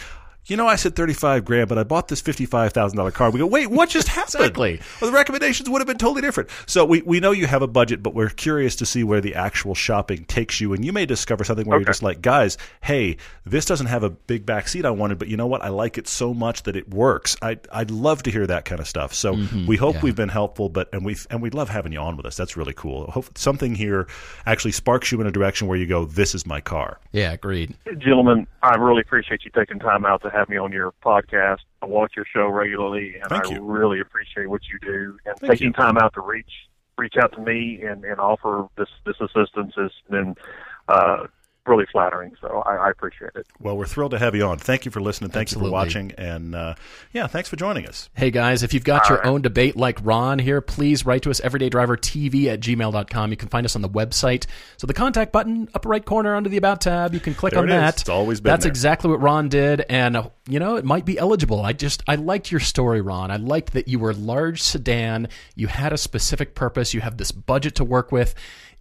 you know, I said thirty-five grand, but I bought this fifty-five thousand dollars car. We go, wait, what just happened? Exactly. Well, the recommendations would have been totally different. So we, we know you have a budget, but we're curious to see where the actual shopping takes you. And you may discover something where okay. you're just like, guys, hey, this doesn't have a big back seat I wanted, but you know what? I like it so much that it works. I, I'd love to hear that kind of stuff. So mm-hmm, we hope yeah. we've been helpful, but and we and we'd love having you on with us. That's really cool. Hope something here actually sparks you in a direction where you go, this is my car. Yeah, agreed. Gentlemen, I really appreciate you taking time out to have me on your podcast. I watch your show regularly, and Thank I you. really appreciate what you do. And Thank taking you. time out to reach reach out to me and, and offer this, this assistance has been uh, really flattering, so I, I appreciate it. Well, we're thrilled to have you on. Thank you for listening. Thanks Absolutely. for watching, and uh, yeah, thanks for joining us. Hey, guys, if you've got All your right. own debate like Ron here, please write to us, everyday driver T V at gmail dot com. You can find us on the website. So the contact button, upper right corner under the About tab, you can click there on it that. Is. It's always been That's there. exactly what Ron did, and uh, you know, it might be eligible. I just, I liked your story, Ron. I liked that you were a large sedan. You had a specific purpose. You have this budget to work with.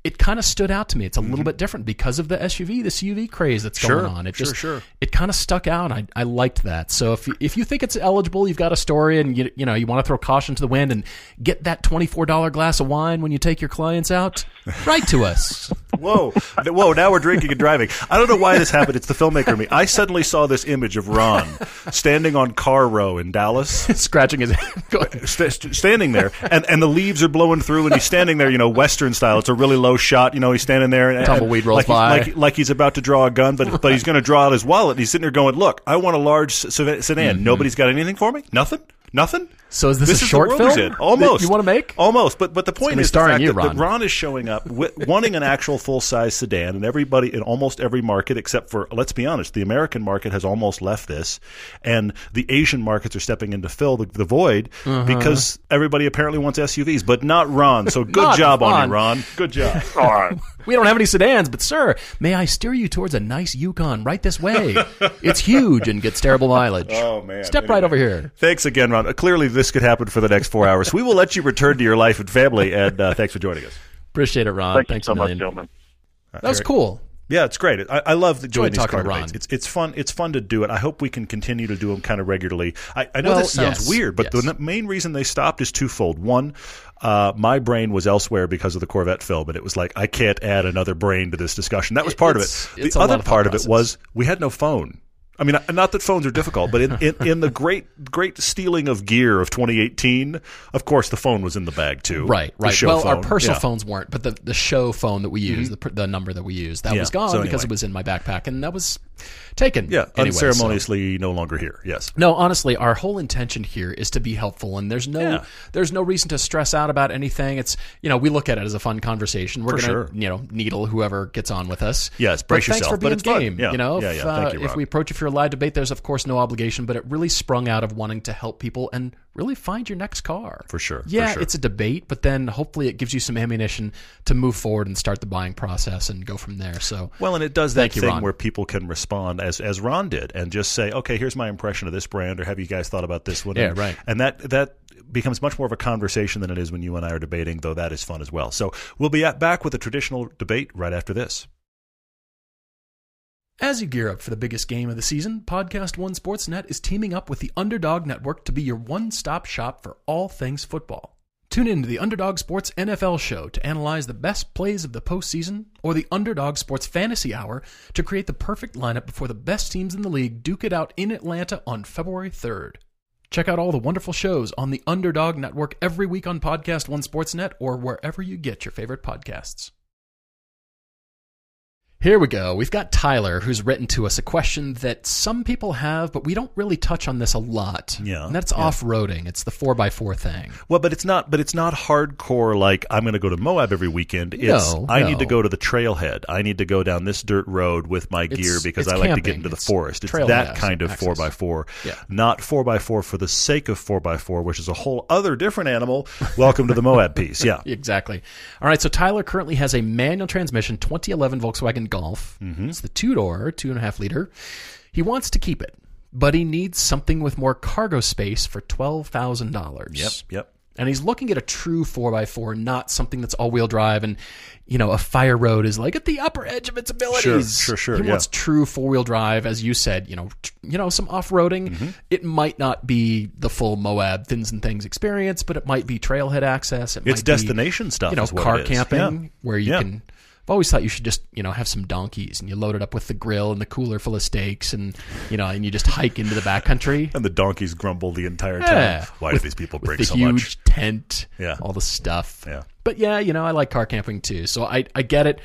It kind of stood out to me. It's a mm-hmm. little bit different because of the S U V, the C U V craze that's sure, going on. It sure, just, sure. It kind of stuck out. I, I liked that. So if you, if you think it's eligible, you've got a story, and you you know you want to throw caution to the wind and get that twenty-four dollar glass of wine when you take your clients out, write to us. Whoa, whoa! Now we're drinking and driving. I don't know why this happened. It's the filmmaker in me. I suddenly saw this image of Ron standing on Car Row in Dallas, scratching his head, st- standing there, and and the leaves are blowing through, and he's standing there, you know, Western style. It's a really low shot, you know, he's standing there and tumbleweed rolls like by, he's, like, like he's about to draw a gun, but but he's going to draw out his wallet. And he's sitting there going, "Look, I want a large sedan. Mm-hmm. Nobody's got anything for me. Nothing, nothing." So is this, this a is short the world film? Almost. You want to make? Almost. But but the point is the fact you, that, Ron. that Ron is showing up with, wanting an actual full-size sedan, and everybody in almost every market except for, let's be honest, the American market has almost left this, and the Asian markets are stepping in to fill the, the void uh-huh. because everybody apparently wants S U Vs, but not Ron. So good job Ron. on you, Ron. Good job. All right. We don't have any sedans, but sir, may I steer you towards a nice Yukon right this way? It's huge and gets terrible mileage. Oh, man. Step anyway. right over here. Thanks again, Ron. Uh, clearly, this This could happen for the next four hours. We will let you return to your life and family, and uh, thanks for joining us. Appreciate it, Ron. Thank thanks you so much, gentlemen. Right, that was Eric. cool. Yeah, it's great. I, I love the doing these car debates. It's, it's fun. It's fun to do it. I hope we can continue to do them kind of regularly. I, I know well, this sounds yes, weird, but yes. the main reason they stopped is twofold. One, Uh, my brain was elsewhere because of the Corvette film, and it was like, I can't add another brain to this discussion. That was part it's, of it. The other part of it was we had no phone. I mean, not that phones are difficult, but in, in, in the great great stealing of gear of twenty eighteen, of course, the phone was in the bag, too. Right, right. Well, phone. our personal yeah. phones weren't, but the, the show phone that we used, mm-hmm. the, the number that we used, that yeah. was gone so anyway. because it was in my backpack, and that was taken. Yeah, anyway, unceremoniously so. no longer here, yes. No, honestly, our whole intention here is to be helpful, and there's no yeah. there's no reason to stress out about anything. It's, you know, we look at it as a fun conversation. We're going to, sure. you know, needle whoever gets on with us. Yes, brace but yourself, for being but it's game, fun. Yeah. You know, yeah, yeah. If, uh, Thank you, Rob. if we approach it for a live debate, there's of course no obligation, but it really sprung out of wanting to help people and really find your next car. For sure. Yeah, for sure. It's a debate, but then hopefully it gives you some ammunition to move forward and start the buying process and go from there. So well, and it does that thing you, where people can respond as as Ron did and just say, okay, here's my impression of this brand, or have you guys thought about this one? Yeah, and, right. And that that becomes much more of a conversation than it is when you and I are debating, though that is fun as well. So we'll be at, back with a traditional debate right after this. As you gear up for the biggest game of the season, Podcast One Sportsnet is teaming up with the Underdog Network to be your one-stop shop for all things football. Tune in to the Underdog Sports N F L Show to analyze the best plays of the postseason, or the Underdog Sports Fantasy Hour to create the perfect lineup before the best teams in the league duke it out in Atlanta on February third. Check out all the wonderful shows on the Underdog Network every week on Podcast One Sportsnet or wherever you get your favorite podcasts. Here we go. We've got Tyler, who's written to us a question that some people have, but we don't really touch on this a lot. Yeah. And that's yeah. off-roading. It's the four by four thing. Well, but it's not but it's not hardcore like I'm going to go to Moab every weekend. It's no, I no. need to go to the trailhead. I need to go down this dirt road with my it's, gear because I camping. like to get into the it's forest. It's that kind of access. four by four. Yeah. Not four by four for the sake of four by four, which is a whole other different animal. Welcome to the Moab piece. Yeah. Exactly. All right. So Tyler currently has a manual transmission twenty eleven Volkswagen Golf. Mm-hmm. It's the two-door, two and a half liter. He wants to keep it, but he needs something with more cargo space for twelve thousand dollars. Yep, yep. And he's looking at a true four by four, not something that's all-wheel drive and, you know, a fire road is like at the upper edge of its abilities. Sure, sure, sure. He yeah. wants true four-wheel drive, as you said, you know, tr- you know, some off-roading. Mm-hmm. It might not be the full Moab Thins and Things experience, but it might be trailhead access. It it's might destination be, stuff, you know, is what car it is. camping yeah. where you yeah. can... I've always thought you should just, you know, have some donkeys and you load it up with the grill and the cooler full of steaks and, you know, and you just hike into the backcountry. And the donkeys grumble the entire time. Yeah. Why with, do these people break so much? With the huge tent, yeah. all the stuff. Yeah. But yeah, you know, I like car camping too, so I, I get it.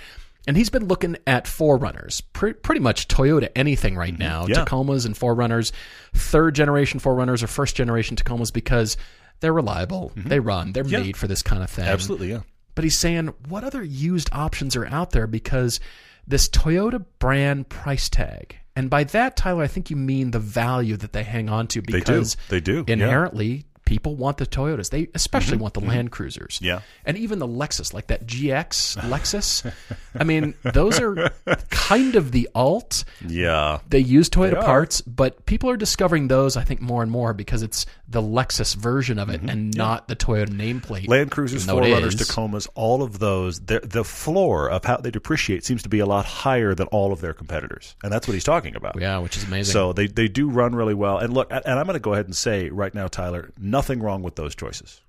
And he's been looking at four runners, pre- pretty much Toyota anything right mm-hmm. now, yeah. Tacomas and four runners, third-generation four runners or first-generation Tacomas because they're reliable, mm-hmm. they run, they're yeah. made for this kind of thing. Absolutely, yeah. But he's saying, what other used options are out there? Because this Toyota brand price tag, and by that, Tyler, I think you mean the value that they hang on to. Because they do. They do. Inherently, yeah. people want the Toyotas. They especially mm-hmm. want the mm-hmm. Land Cruisers. Yeah. And even the Lexus, like that G X Lexus. I mean, those are kind of the alt. Yeah. They use Toyota they parts, but people are discovering those, I think, more and more because it's the Lexus version of it mm-hmm. and not yeah. the Toyota nameplate. Land Cruisers, four runners, Tacomas, all of those, the floor of how they depreciate seems to be a lot higher than all of their competitors. And that's what he's talking about. Yeah, which is amazing. So they, they do run really well. And look, and I'm going to go ahead and say right now, Tyler, nothing wrong with those choices.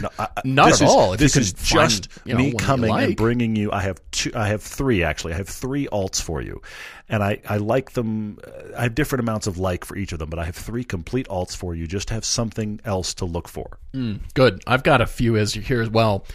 No, I, Not at is, all. If this is find, just you know, me coming like. and bringing you. I have two. I have three actually. I have three alts for you, and I, I like them. I have different amounts of like for each of them, but I have three complete alts for you. Just to have something else to look for. Mm, good. I've got a few as here as well.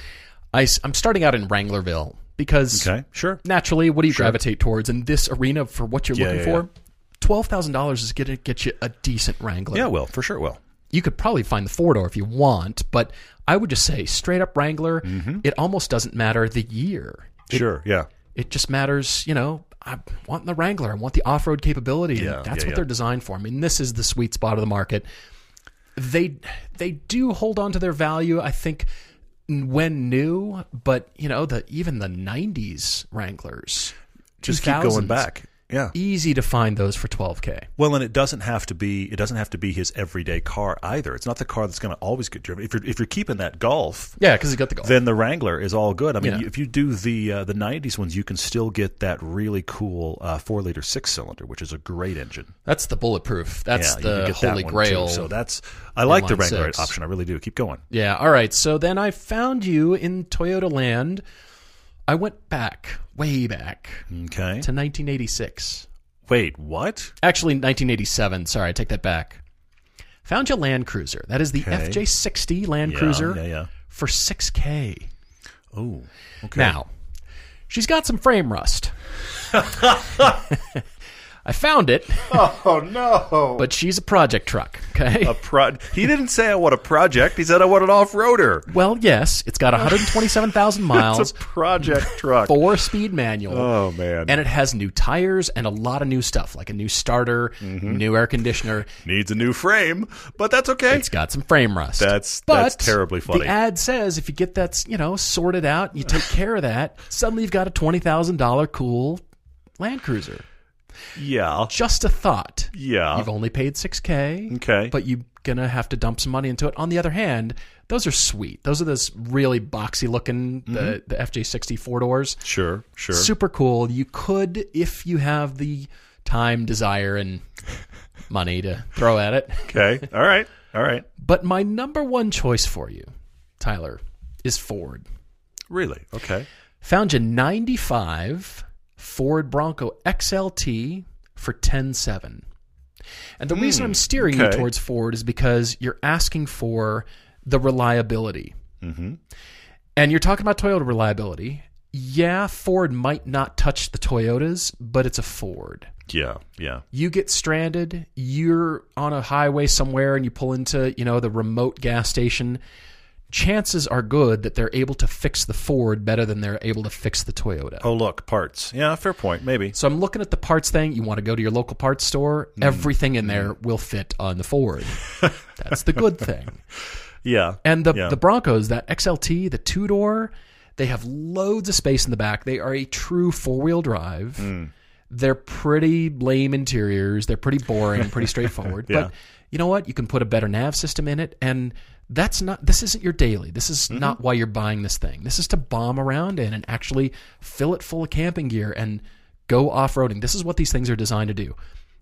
I, I'm starting out in Wranglerville because okay, sure. naturally, what do you sure. gravitate towards in this arena for what you're yeah, looking yeah, for? Yeah. Twelve thousand dollars is going to get you a decent Wrangler. Yeah, well, for sure, well. You could probably find the four-door if you want, but I would just say straight-up Wrangler, mm-hmm. it almost doesn't matter the year. It, sure, yeah. It just matters, you know, I want the Wrangler. I want the off-road capability. Yeah, that's yeah, what yeah. they're designed for. I mean, this is the sweet spot of the market. They they do hold on to their value, I think, when new, but, you know, the even the nineties Wranglers. Just keep going back. Yeah. Easy to find those for twelve K. Well, and it doesn't have to be it doesn't have to be his everyday car either. It's not the car that's going to always get driven. If you're if you're keeping that Golf, yeah, because you got the Golf, then the Wrangler is all good. I mean, yeah. if you do the uh, the nineties ones, you can still get that really cool uh, four liter six cylinder, which is a great engine. That's the bulletproof. That's yeah, the holy that grail. Too. So that's I like the Wrangler six. Option. I really do. Keep going. Yeah. All right. So then I found you in Toyota Land. I went back, way back, okay. to nineteen eighty-six. Wait, what? Actually, nineteen eighty-seven. Sorry, I take that back. Found you a Land Cruiser. That is the okay. F J sixty Land yeah, Cruiser yeah, yeah. for six K. Oh, okay. Now, she's got some frame rust. I found it. Oh, no. But she's a project truck, okay? A pro- he didn't say I want a project. He said I want an off-roader. Well, yes. It's got one hundred twenty-seven thousand miles. It's a project truck. Four-speed manual. Oh, man. And it has new tires and a lot of new stuff, like a new starter, mm-hmm. new air conditioner. Needs a new frame, but that's okay. It's got some frame rust. That's, that's terribly funny. The ad says if you get that, you know, sorted out, you take care of that, suddenly you've got a twenty thousand dollars cool Land Cruiser. Yeah. Just a thought. Yeah. You've only paid six K. Okay. But you're going to have to dump some money into it. On the other hand, those are sweet. Those are those really boxy looking, mm-hmm. the, the F J sixty four doors. Sure, sure. Super cool. You could, if you have the time, desire, and money to throw at it. Okay. All right. All right. But my number one choice for you, Tyler, is Ford. Really? Okay. Found you ninety-five... Ford Bronco X L T for ten seven. And the mm, reason I'm steering okay. you towards Ford is because you're asking for the reliability. Mm-hmm. And you're talking about Toyota reliability. yeah, Ford might not touch the Toyotas, but it's a Ford. Yeah, yeah. You get stranded, you're on a highway somewhere and you pull into, you know, the remote gas station. Chances are good that they're able to fix the Ford better than they're able to fix the Toyota. Oh, look, parts. Yeah, fair point, maybe. So I'm looking at the parts thing. You want to go to your local parts store. Mm. Everything in there mm. will fit on the Ford. That's the good thing. Yeah. And the, yeah. the Broncos, that X L T, the two-door... They have loads of space in the back. They are a true four-wheel drive. Mm. They're pretty lame interiors. They're pretty boring, pretty straightforward. yeah. But you know what? You can put a better nav system in it, and that's not. This isn't your daily. This is mm-hmm. not why you're buying this thing. This is to bomb around in and actually fill it full of camping gear and go off-roading. This is what these things are designed to do.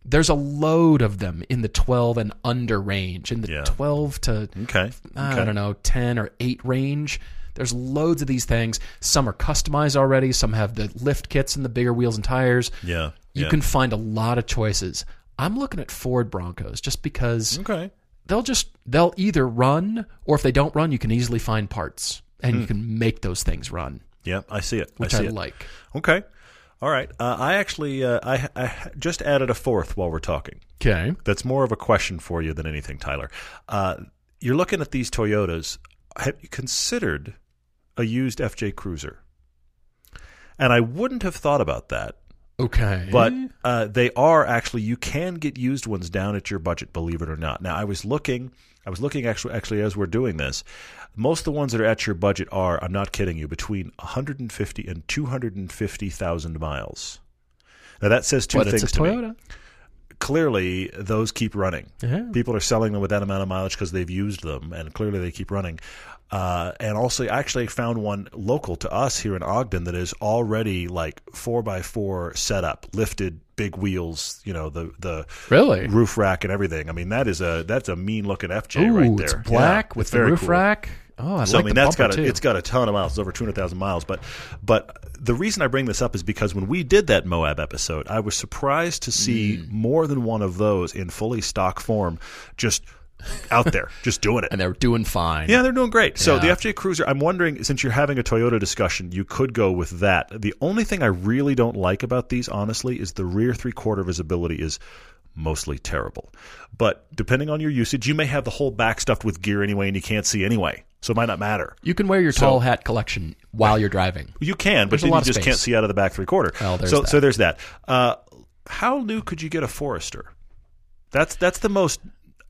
There's a load of them in the twelve and under range. In the yeah. twelve to, okay. I okay. don't know, ten or eight range. There's loads of these things. Some are customized already. Some have the lift kits and the bigger wheels and tires. Yeah. You yeah. can find a lot of choices. I'm looking at Ford Broncos just because okay. they'll just they'll either run, or if they don't run, you can easily find parts and mm. you can make those things run. Yeah, I see it. Which I, see I like. It. Okay. All right. Uh, I actually uh, I, I just added a fourth while we're talking. Okay. That's more of a question for you than anything, Tyler. Uh, you're looking at these Toyotas. Have you considered a used F J Cruiser? And I wouldn't have thought about that. Okay. But uh, they are actually, you can get used ones down at your budget, believe it or not. Now, I was looking, I was looking actually, actually as we're doing this, most of the ones that are at your budget are, I'm not kidding you, between one hundred fifty and two hundred fifty thousand miles. Now, that says two but things to me. It's a Toyota. Me. Clearly, those keep running. Yeah. People are selling them with that amount of mileage because they've used them, and clearly they keep running. Uh, and also, I actually found one local to us here in Ogden that is already like four by four setup, lifted, big wheels, you know, the the really? Roof rack and everything. I mean, that is a that's a mean-looking F J Ooh, right there. It's black yeah, with it's the roof cool. rack. Oh, I so, like I mean, the that's got a, too. It's got a ton of miles. It's over two hundred thousand miles. But but the reason I bring this up is because when we did that Moab episode, I was surprised to see mm. more than one of those in fully stock form just out there, just doing it. And they're doing fine. Yeah, they're doing great. So yeah. the F J Cruiser, I'm wondering, since you're having a Toyota discussion, you could go with that. The only thing I really don't like about these, honestly, is the rear three-quarter visibility is mostly terrible. But depending on your usage, you may have the whole back stuffed with gear anyway and you can't see anyway. So it might not matter. You can wear your tall so, hat collection while you're driving. You can, but then you just space. Can't see out of the back three-quarter. Well, there's so, that. So there's that. Uh, how new could you get a Forester? That's that's the most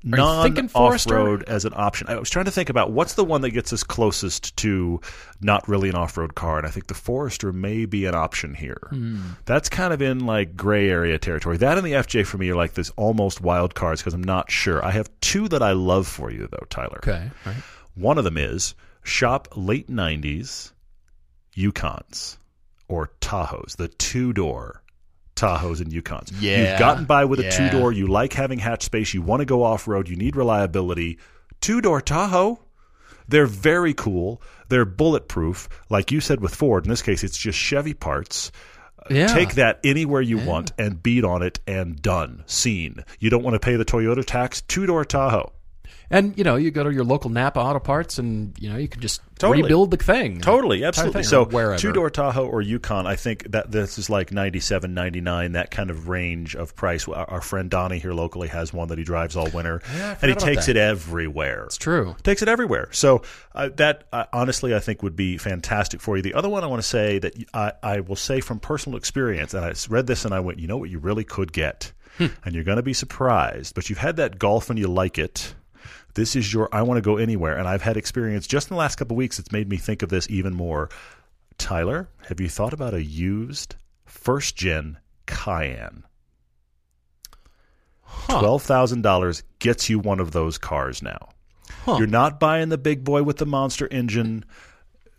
non-off-road as an option. I was trying to think about what's the one that gets us closest to not really an off-road car, and I think the Forester may be an option here. Mm. That's kind of in like gray area territory. That and the F J for me are like this almost wild cards because I'm not sure. I have two that I love for you, though, Tyler. Okay, all right. One of them is shop late nineties Yukons or Tahoes, the two-door Tahoes and Yukons. Yeah. You've gotten by with a yeah. two-door. You like having hatch space. You want to go off-road. You need reliability. Two-door Tahoe. They're very cool. They're bulletproof. Like you said with Ford, in this case, it's just Chevy parts. Yeah. Take that anywhere you yeah. want and beat on it and done. Seen. You don't want to pay the Toyota tax. Two-door Tahoe. And, you know, you go to your local Napa Auto Parts and, you know, you can just totally. Rebuild the thing. Totally, absolutely. So two-door Tahoe or Yukon, I think that this is like ninety-seven, ninety-nine, that kind of range of price. Our, our friend Donnie here locally has one that he drives all winter. Yeah, and he takes that. It everywhere. It's true. Takes it everywhere. So uh, that, uh, honestly, I think would be fantastic for you. The other one I want to say that I, I will say from personal experience, and I read this and I went, you know what you really could get? Hmm. And you're going to be surprised. But you've had that Golf and you like it. This is your, I want to go anywhere. And I've had experience just in the last couple of weeks that's made me think of this even more. Tyler, have you thought about a used first-gen Cayman? Huh. twelve thousand dollars gets you one of those cars now. Huh. You're not buying the big boy with the monster engine.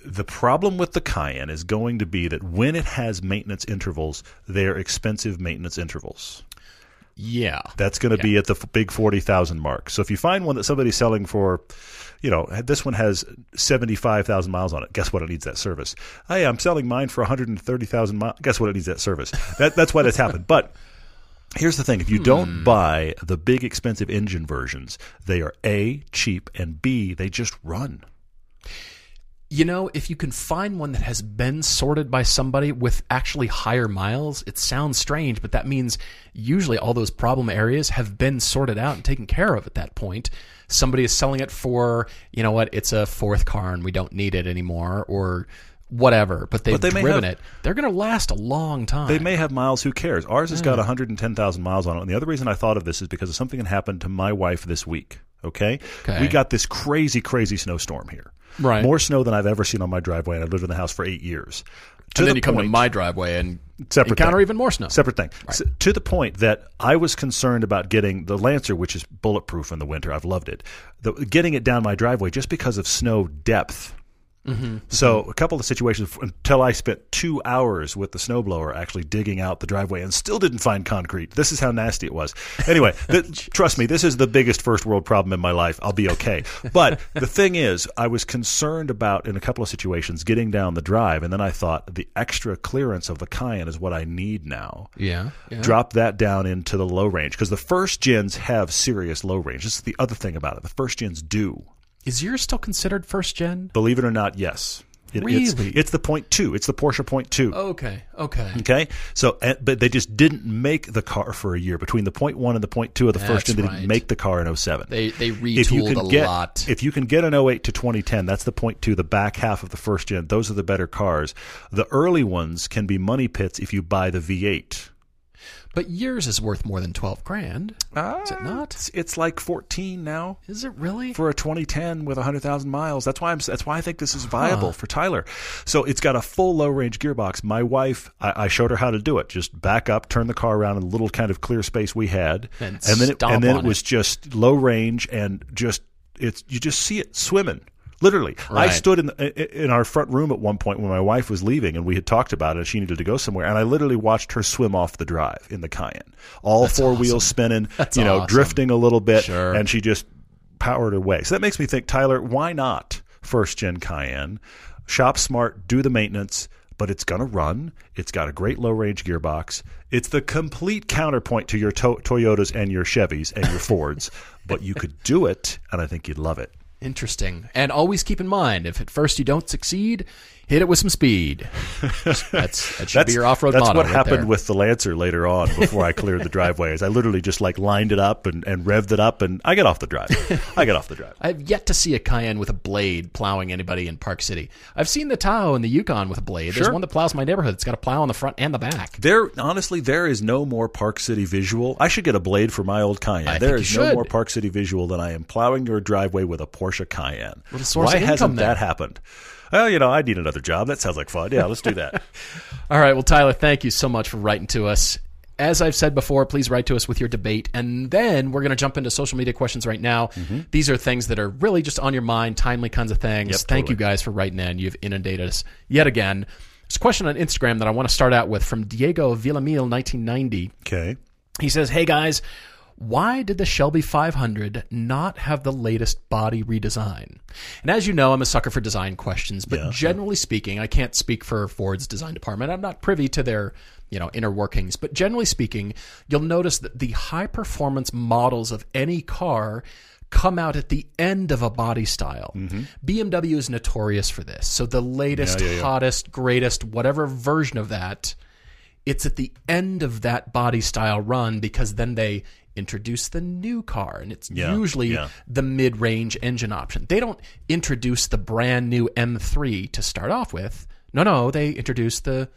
The problem with the Cayman is going to be that when it has maintenance intervals, they're expensive maintenance intervals. Yeah. That's going to yeah. be at the f- big forty thousand mark. So if you find one that somebody's selling for, you know, this one has seventy-five thousand miles on it. Guess what? It needs that service. Hey, I'm selling mine for one hundred thirty thousand miles. Guess what? It needs that service. That, that's why that's happened. But here's the thing. If you hmm. don't buy the big expensive engine versions, they are A, cheap, and B, they just run. You know, if you can find one that has been sorted by somebody with actually higher miles, it sounds strange, but that means usually all those problem areas have been sorted out and taken care of at that point. Somebody is selling it for, you know what, it's a fourth car and we don't need it anymore, or whatever, but they've but they driven have, it. They're going to last a long time. They may have miles. Who cares? Ours has mm. got one hundred ten thousand miles on it. And the other reason I thought of this is because of something that happened to my wife this week. Okay? okay? We got this crazy, crazy snowstorm here. Right. More snow than I've ever seen on my driveway, and I've lived in the house for eight years. To and then the you point, come to my driveway and separate encounter thing. even more snow. Separate thing. Right. So, to the point that I was concerned about getting the Lancer, which is bulletproof in the winter. I've loved it. The, getting it down my driveway just because of snow depth. Mm-hmm. So a couple of situations until I spent two hours with the snowblower actually digging out the driveway and still didn't find concrete. This is how nasty it was. Anyway, th- trust me, this is the biggest first world problem in my life. I'll be okay. But the thing is, I was concerned about in a couple of situations getting down the drive, and then I thought the extra clearance of the Cayenne is what I need now. Yeah. yeah. Drop that down into the low range because the first gens have serious low range. This is the other thing about it. The first gens do. Is yours still considered first gen? Believe it or not, yes. It, really? It's, it's the point two. It's the Porsche point two. Okay, okay. Okay? So, but they just didn't make the car for a year. Between the point one and the point two of the That's first gen, they right. didn't make the car in oh seven. They they retooled a get, lot. If you can get an oh eight to twenty ten, that's the point two, the back half of the first gen. Those are the better cars. The early ones can be money pits if you buy the V eight. But yours is worth more than twelve grand, uh, is it not? It's, it's like fourteen now. Is it really? For a twenty ten with one hundred thousand miles. That's why I'm. That's why I think this is viable huh. for Tyler. So it's got a full low range gearbox. My wife, I, I showed her how to do it. Just back up, turn the car around in a little kind of clear space we had, and, and then it, and then it was it. just low range and just it's you just see it swimming. Literally, right. I stood in the, in our front room at one point when my wife was leaving, and we had talked about it, and she needed to go somewhere, and I literally watched her swim off the drive in the Cayenne, all That's four awesome. wheels spinning, That's you know, awesome. drifting a little bit, sure. and she just powered away. So that makes me think, Tyler, why not first gen Cayenne? Shop smart, do the maintenance, but it's going to run. It's got a great low range gearbox. It's the complete counterpoint to your to- Toyotas and your Chevys and your Fords, but you could do it, and I think you'd love it. Interesting. And always keep in mind, if at first you don't succeed, hit it with some speed. That's, that should that's, be your off-road that's motto. That's what right happened there. With the Lancer later on before I cleared the driveway. Is I literally just like lined it up and, and revved it up, and I got off the drive. I got off the drive. I've yet to see a Cayenne with a blade plowing anybody in Park City. I've seen the Tahoe and the Yukon with a blade. Sure. There's one that plows my neighborhood. It's got a plow on the front and the back. There, honestly, there is no more Park City visual. I should get a blade for my old Cayenne. I there is no more Park City visual than I am plowing your driveway with a Porsche Cayenne. What a source Why of income hasn't there? that happened? Well, you know, I need another job. That sounds like fun. Yeah, let's do that. All right. Well, Tyler, thank you so much for writing to us. As I've said before, please write to us with your debate. And then we're going to jump into social media questions right now. Mm-hmm. These are things that are really just on your mind, timely kinds of things. Yep, thank totally. you guys for writing in. You've inundated us yet again. There's a question on Instagram that I want to start out with from Diego Villamil, nineteen ninety. Okay. He says, hey, guys, why did the Shelby five hundred not have the latest body redesign? And as you know, I'm a sucker for design questions, but yeah, generally yeah. speaking, I can't speak for Ford's design department. I'm not privy to their, you know, inner workings, but generally speaking, you'll notice that the high performance models of any car come out at the end of a body style. Mm-hmm. B M W is notorious for this. So the latest, yeah, yeah, yeah. hottest, greatest, whatever version of that, it's at the end of that body style run because then they introduce the new car, and it's yeah, usually yeah. the mid-range engine option. They don't introduce the brand new M three to start off with. No, no, they introduce the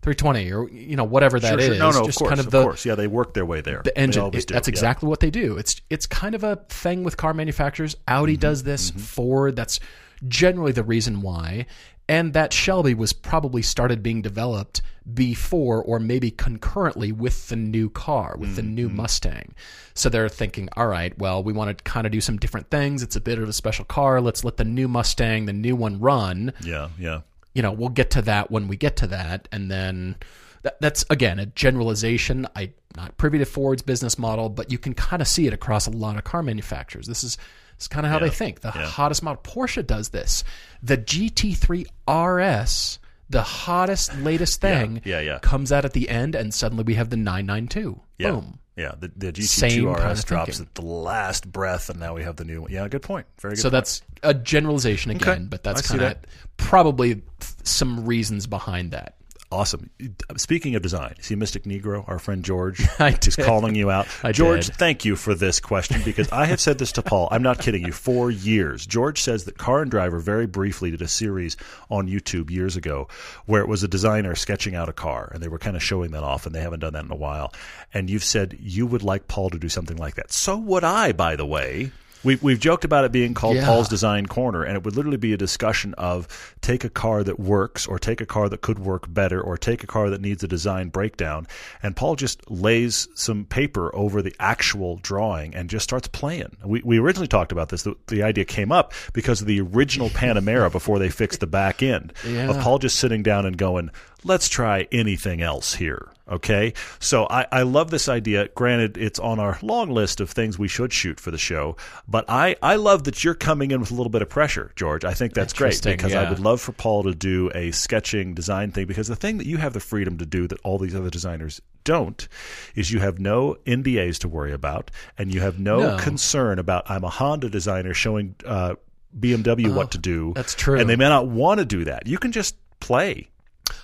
three twenty or you know whatever that sure, sure. is. No, no, just of course, kind of, the, of course. Yeah, they work their way there. The engine. It, that's exactly yeah. what they do. It's it's kind of a thing with car manufacturers. Audi mm-hmm, does this. Mm-hmm. Ford. That's generally the reason why. And that Shelby was probably started being developed before or maybe concurrently with the new car, with mm-hmm. the new Mustang. So they're thinking, all right, well, we want to kind of do some different things. It's a bit of a special car. Let's let the new Mustang, the new one run. Yeah, yeah. You know, we'll get to that when we get to that. And then that, that's, again, a generalization. I'm not privy to Ford's business model, but you can kind of see it across a lot of car manufacturers. This is... It's kind of how yeah, they think. The yeah. hottest model. Porsche does this. The G T three R S, the hottest, latest thing, yeah, yeah, yeah. comes out at the end, and suddenly we have the nine ninety-two. Yeah. Boom. Yeah, the, the G T two R S drops at the last breath, and now we have the new one. Yeah, good point. Very good So point. That's a generalization again, okay. but that's kind of that. probably some reasons behind that. Awesome. Speaking of design, see Mystic Negro, our friend George, is calling you out. I George, did. Thank you for this question, because I have said this to Paul. I'm not kidding you. For years, George says that Car and Driver very briefly did a series on YouTube years ago where it was a designer sketching out a car, and they were kind of showing that off, and they haven't done that in a while. And you've said you would like Paul to do something like that. So would I, by the way. We've, we've joked about it being called yeah. Paul's Design Corner, and it would literally be a discussion of take a car that works, or take a car that could work better, or take a car that needs a design breakdown, and Paul just lays some paper over the actual drawing and just starts playing. We we originally talked about this. The, the idea came up because of the original Panamera before they fixed the back end yeah. of Paul just sitting down and going, let's try anything else here. Okay, so I, I love this idea. Granted, it's on our long list of things we should shoot for the show, but I, I love that you're coming in with a little bit of pressure, George. I think that's great, because yeah. I would love for Paul to do a sketching design thing, because the thing that you have the freedom to do that all these other designers don't is you have no N D As to worry about, and you have no, no. concern about I'm a Honda designer showing uh, B M W oh, what to do. That's true. And they may not want to do that. You can just play.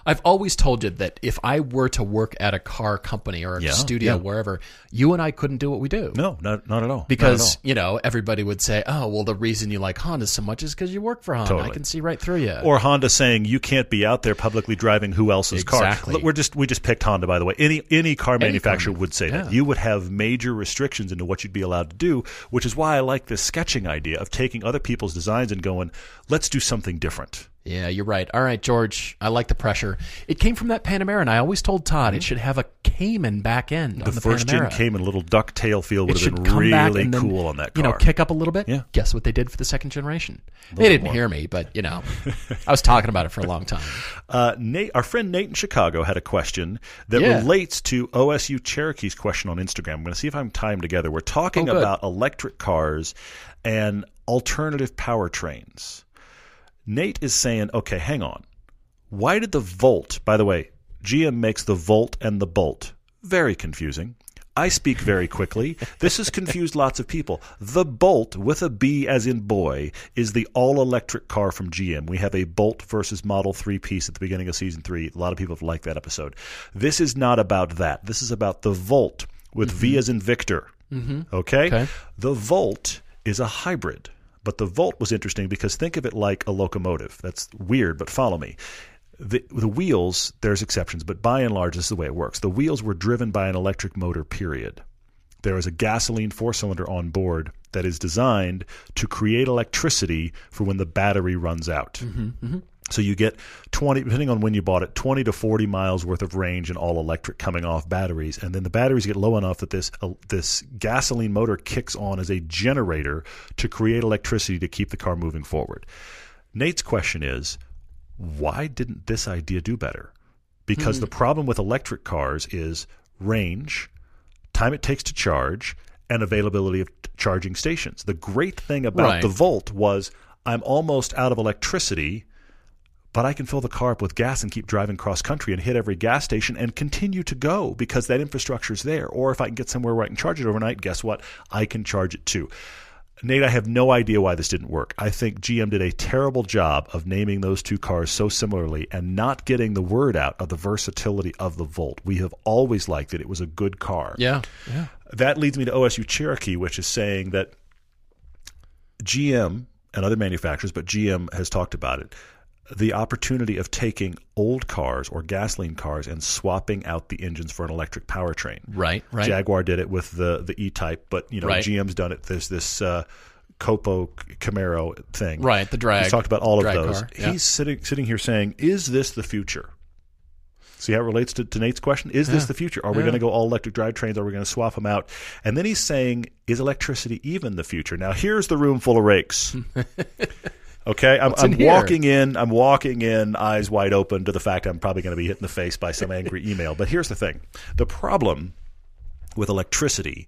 I've always told you that if I were to work at a car company or a yeah, studio, yeah. wherever, you and I couldn't do what we do. No, not, not at all. Because, not at all. you know, everybody would say, oh, well, the reason you like Honda so much is because you work for Honda. Totally. I can see right through you. Or Honda saying, you can't be out there publicly driving who else's exactly. car. We're just, we just picked Honda, by the way. Any, any car any manufacturer car, would say yeah. that. You would have major restrictions into what you'd be allowed to do, which is why I like this sketching idea of taking other people's designs and going, let's do something different. Yeah, you're right. All right, George, I like the pressure. It came from that Panamera, and I always told Todd mm-hmm. it should have a Cayman back end the on the first Panamera. Gen Cayman, little duck tail feel would it have been really then, cool on that car. You know, kick up a little bit. Yeah. Guess what they did for the second generation? They didn't more. hear me, but, you know, I was talking about it for a long time. uh, Nate, our friend Nate in Chicago had a question that yeah. relates to O S U Cherokee's question on Instagram. I'm going to see if I'm timed together. We're talking oh, about electric cars and alternative powertrains. Nate is saying, okay, hang on. Why did the Volt, by the way, G M makes the Volt and the Bolt. Very confusing. I speak very quickly. This has confused lots of people. The Bolt, with a B as in boy, is the all-electric car from G M. We have a Bolt versus Model three piece at the beginning of Season three. A lot of people have liked that episode. This is not about that. This is about the Volt, with mm-hmm. V as in Victor. Mm-hmm. Okay? okay? The Volt is a hybrid. But the Volt was interesting because think of it like a locomotive. That's weird, but follow me. The, the wheels, there's exceptions, but by and large, this is the way it works. The wheels were driven by an electric motor, period. There is a gasoline four-cylinder on board that is designed to create electricity for when the battery runs out. Mm-hmm, mm-hmm. So you get twenty, depending on when you bought it, twenty to forty miles worth of range in all electric coming off batteries. And then the batteries get low enough that this uh, this gasoline motor kicks on as a generator to create electricity to keep the car moving forward. Nate's question is, why didn't this idea do better? Because mm. the problem with electric cars is range, time it takes to charge, and availability of t- charging stations. The great thing about right. the Volt was I'm almost out of electricity, but I can fill the car up with gas and keep driving cross-country and hit every gas station and continue to go because that infrastructure is there. Or if I can get somewhere where I can charge it overnight, guess what? I can charge it too. Nate, I have no idea why this didn't work. I think G M did a terrible job of naming those two cars so similarly and not getting the word out of the versatility of the Volt. We have always liked it. It was a good car. Yeah, yeah. That leads me to O S U Cherokee, which is saying that G M and other manufacturers, but G M has talked about it, the opportunity of taking old cars or gasoline cars and swapping out the engines for an electric powertrain. Right, right. Jaguar did it with the, the E-Type, but you know right. G M's done it. There's this uh, Copo Camaro thing. Right, the drag. He's talked about all of those. Yeah. He's sitting sitting here saying, is this the future? See how it relates to, to Nate's question? Is yeah. this the future? Are yeah. we going to go all electric drivetrains? Are we going to swap them out? And then he's saying, is electricity even the future? Now, here's the room full of rakes. Okay, I'm, I'm walking in, I'm walking in eyes wide open to the fact I'm probably going to be hit in the face by some angry email. But here's the thing. The problem with electricity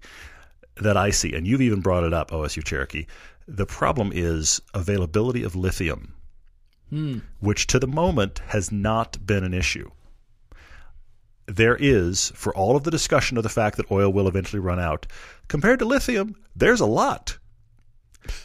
that I see, and you've even brought it up, O S U Cherokee, the problem is availability of lithium, hmm. which to the moment has not been an issue. there is for all of the discussion of the fact that oil will eventually run out. Compared to lithium, there's a lot.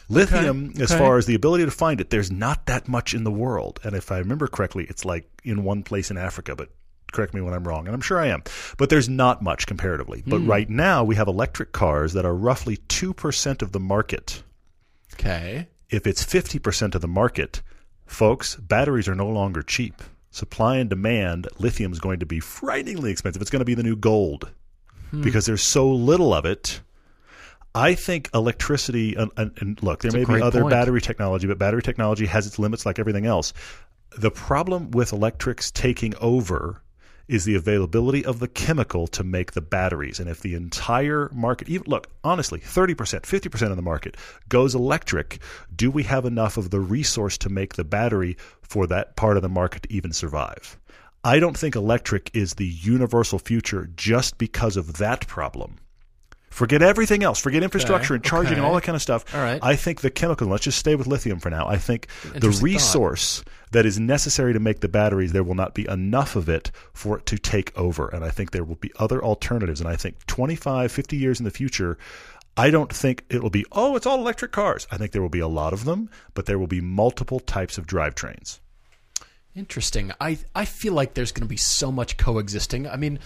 Lithium, okay, okay. as far as the ability to find it, there's not that much in the world. And if I remember correctly, it's like in one place in Africa, but correct me when I'm wrong, and I'm sure I am. But there's not much comparatively. But mm. right now we have electric cars that are roughly two percent of the market. Okay. If it's fifty percent of the market, folks, batteries are no longer cheap. Supply and demand, lithium is going to be frighteningly expensive. It's going to be the new gold hmm. because there's so little of it. I think electricity, and, and, and look, there That's may be other point. battery technology, but battery technology has its limits like everything else. The problem with electrics taking over is the availability of the chemical to make the batteries. And if the entire market, even, look, honestly, thirty percent, fifty percent of the market goes electric, do we have enough of the resource to make the battery for that part of the market to even survive? I don't think electric is the universal future just because of that problem. Forget everything else. Forget infrastructure okay, and charging okay. and all that kind of stuff. All right. I think the chemical, let's just stay with lithium for now. I think the resource thought. that is necessary to make the batteries, there will not be enough of it for it to take over. And I think there will be other alternatives. And I think twenty-five, fifty years in the future, I don't think it will be, oh, it's all electric cars. I think there will be a lot of them, but there will be multiple types of drivetrains. Interesting. I, I feel like there's going to be so much coexisting. I mean,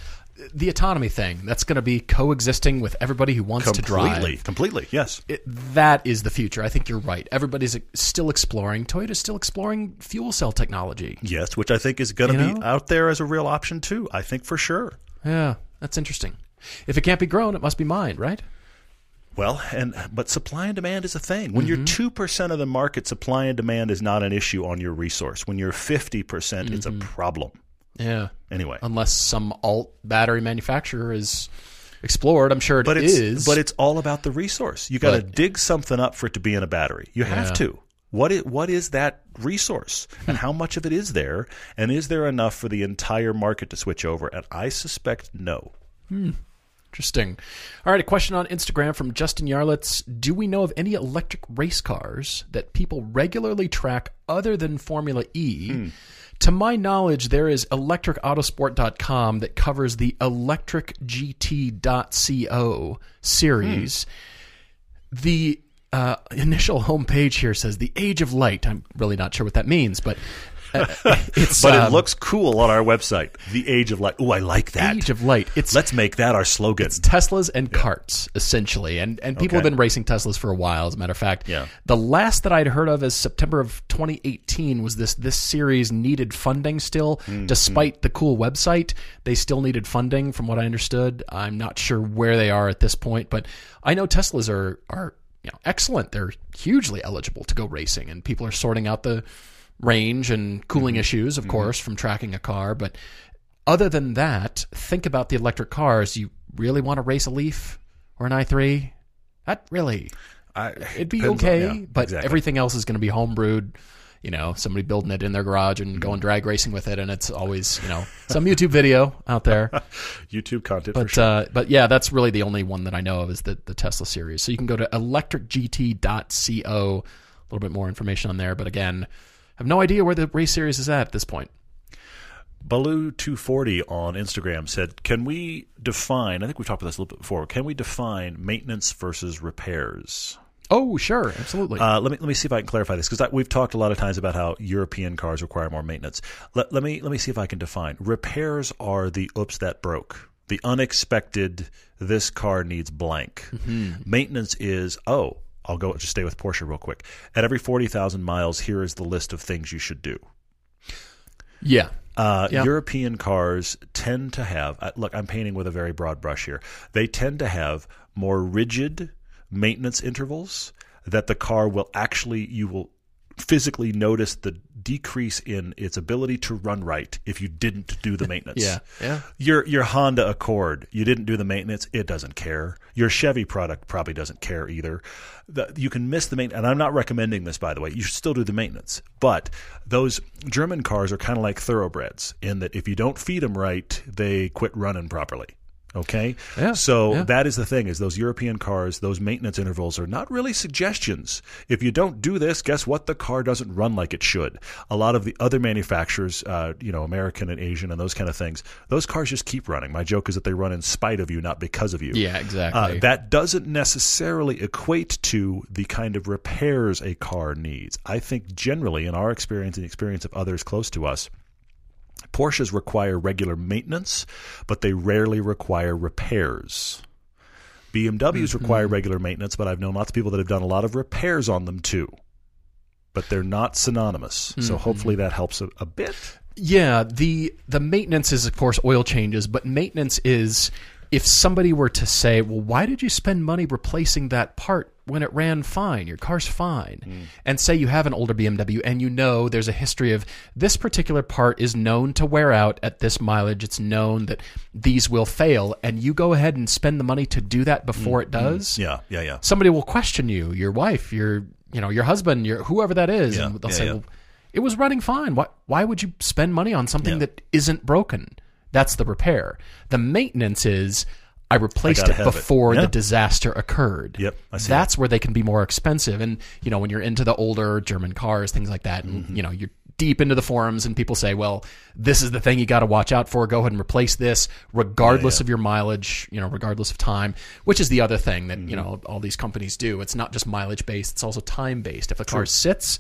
the autonomy thing, that's going to be coexisting with everybody who wants completely, to drive. Completely, completely, yes. It, that is the future. I think you're right. Everybody's still exploring. Toyota's still exploring fuel cell technology. Yes, which I think is going to you be know? out there as a real option too, I think for sure. Yeah, that's interesting. If it can't be grown, it must be mined, right? Well, and but supply and demand is a thing. When mm-hmm. you're two percent of the market, supply and demand is not an issue on your resource. When you're fifty percent, mm-hmm. it's a problem. Yeah. Anyway. Unless some alt battery manufacturer is explored, I'm sure it but it's, is. But it's all about the resource. You got to dig something up for it to be in a battery. You have yeah. to. What is, what is that resource and how much of it is there? And is there enough for the entire market to switch over? And I suspect no. Hmm. Interesting. All right, a question on Instagram from Justin Yarlitz. Do we know of any electric race cars that people regularly track other than Formula E? Mm. To my knowledge, there is electric autosport dot com that covers the electric G T dot co series. Mm. The uh, initial homepage here says the Age of Light. I'm really not sure what that means, but... It's, but um, it looks cool on our website. The Age of Light. Oh, I like that. Age of Light. It's, Let's make that our slogan. It's Teslas and yeah. carts, essentially. And and people okay. have been racing Teslas for a while, as a matter of fact. Yeah. The last that I'd heard of is September of twenty eighteen was this this series needed funding still. Mm-hmm. Despite the cool website, they still needed funding from what I understood. I'm not sure where they are at this point, but I know Teslas are, are you know, excellent. They're hugely eligible to go racing, and people are sorting out the... range and cooling mm-hmm. issues, of mm-hmm. course, from tracking a car. But other than that, think about the electric cars. You really want to race a Leaf or an i three? That really, I, it'd be okay, on, yeah, but exactly. everything else is going to be homebrewed. You know, somebody building it in their garage and mm-hmm. going drag racing with it, and it's always, you know, some YouTube video out there. YouTube content, but for sure. uh, but yeah, that's really the only one that I know of is the, the Tesla series. So you can go to electric G T dot co. A little bit more information on there, but again. I have no idea where the race series is at at this point. Baloo two forty on Instagram said, can we define, I think we've talked about this a little bit before, can we define maintenance versus repairs? Oh, sure, absolutely. Uh, let me let me see if I can clarify this, because we've talked a lot of times about how European cars require more maintenance. Let, let me let me see if I can define. Repairs are the oops, that broke. The unexpected, this car needs blank. Mm-hmm. Maintenance is, oh, I'll go just stay with Porsche real quick. At every forty thousand miles, here is the list of things you should do. Yeah. Uh, yeah. European cars tend to have – look, I'm painting with a very broad brush here. They tend to have more rigid maintenance intervals that the car will actually – you will physically notice the decrease in its ability to run right if you didn't do the maintenance. yeah, yeah. Your your Honda Accord, you didn't do the maintenance, it doesn't care. Your Chevy product probably doesn't care either. The, you can miss the maintenance, and I'm not recommending this, by the way. You should still do the maintenance, but those German cars are kind of like thoroughbreds in that if you don't feed them right, they quit running properly. Okay? Yeah, so yeah. that is the thing, is those European cars, those maintenance intervals are not really suggestions. If you don't do this, guess what? The car doesn't run like it should. A lot of the other manufacturers, uh, you know, American and Asian and those kind of things, those cars just keep running. My joke is that they run in spite of you, not because of you. Yeah, exactly. Uh, that doesn't necessarily equate to the kind of repairs a car needs. I think generally, in our experience and the experience of others close to us, Porsches require regular maintenance, but they rarely require repairs. B M Ws mm-hmm. require regular maintenance, but I've known lots of people that have done a lot of repairs on them too. But they're not synonymous. Mm-hmm. So hopefully that helps a, a bit. Yeah, the the maintenance is, of course, oil changes, but maintenance is if somebody were to say, well, why did you spend money replacing that part when it ran fine? Your car's fine. Mm. And say you have an older B M W and you know there's a history of this particular part is known to wear out at this mileage. It's known that these will fail. And you go ahead and spend the money to do that before mm. it does. Mm. Yeah, yeah, yeah. Somebody will question you, your wife, your you know, your husband, your whoever that is. Yeah, and they'll yeah, say, yeah. well, it was running fine. Why, why would you spend money on something yeah. that isn't broken? That's the repair. The maintenance is I replaced I it before it. Yeah. the disaster occurred. Yep, I see That's that. Where they can be more expensive. And, you know, when you're into the older German cars, things like that, and, mm-hmm. you know, you're deep into the forums and people say, well, this is the thing you got to watch out for. Go ahead and replace this regardless yeah, yeah. of your mileage, you know, regardless of time, which is the other thing that, mm-hmm. you know, all these companies do. It's not just mileage based. It's also time based. If a car True. sits,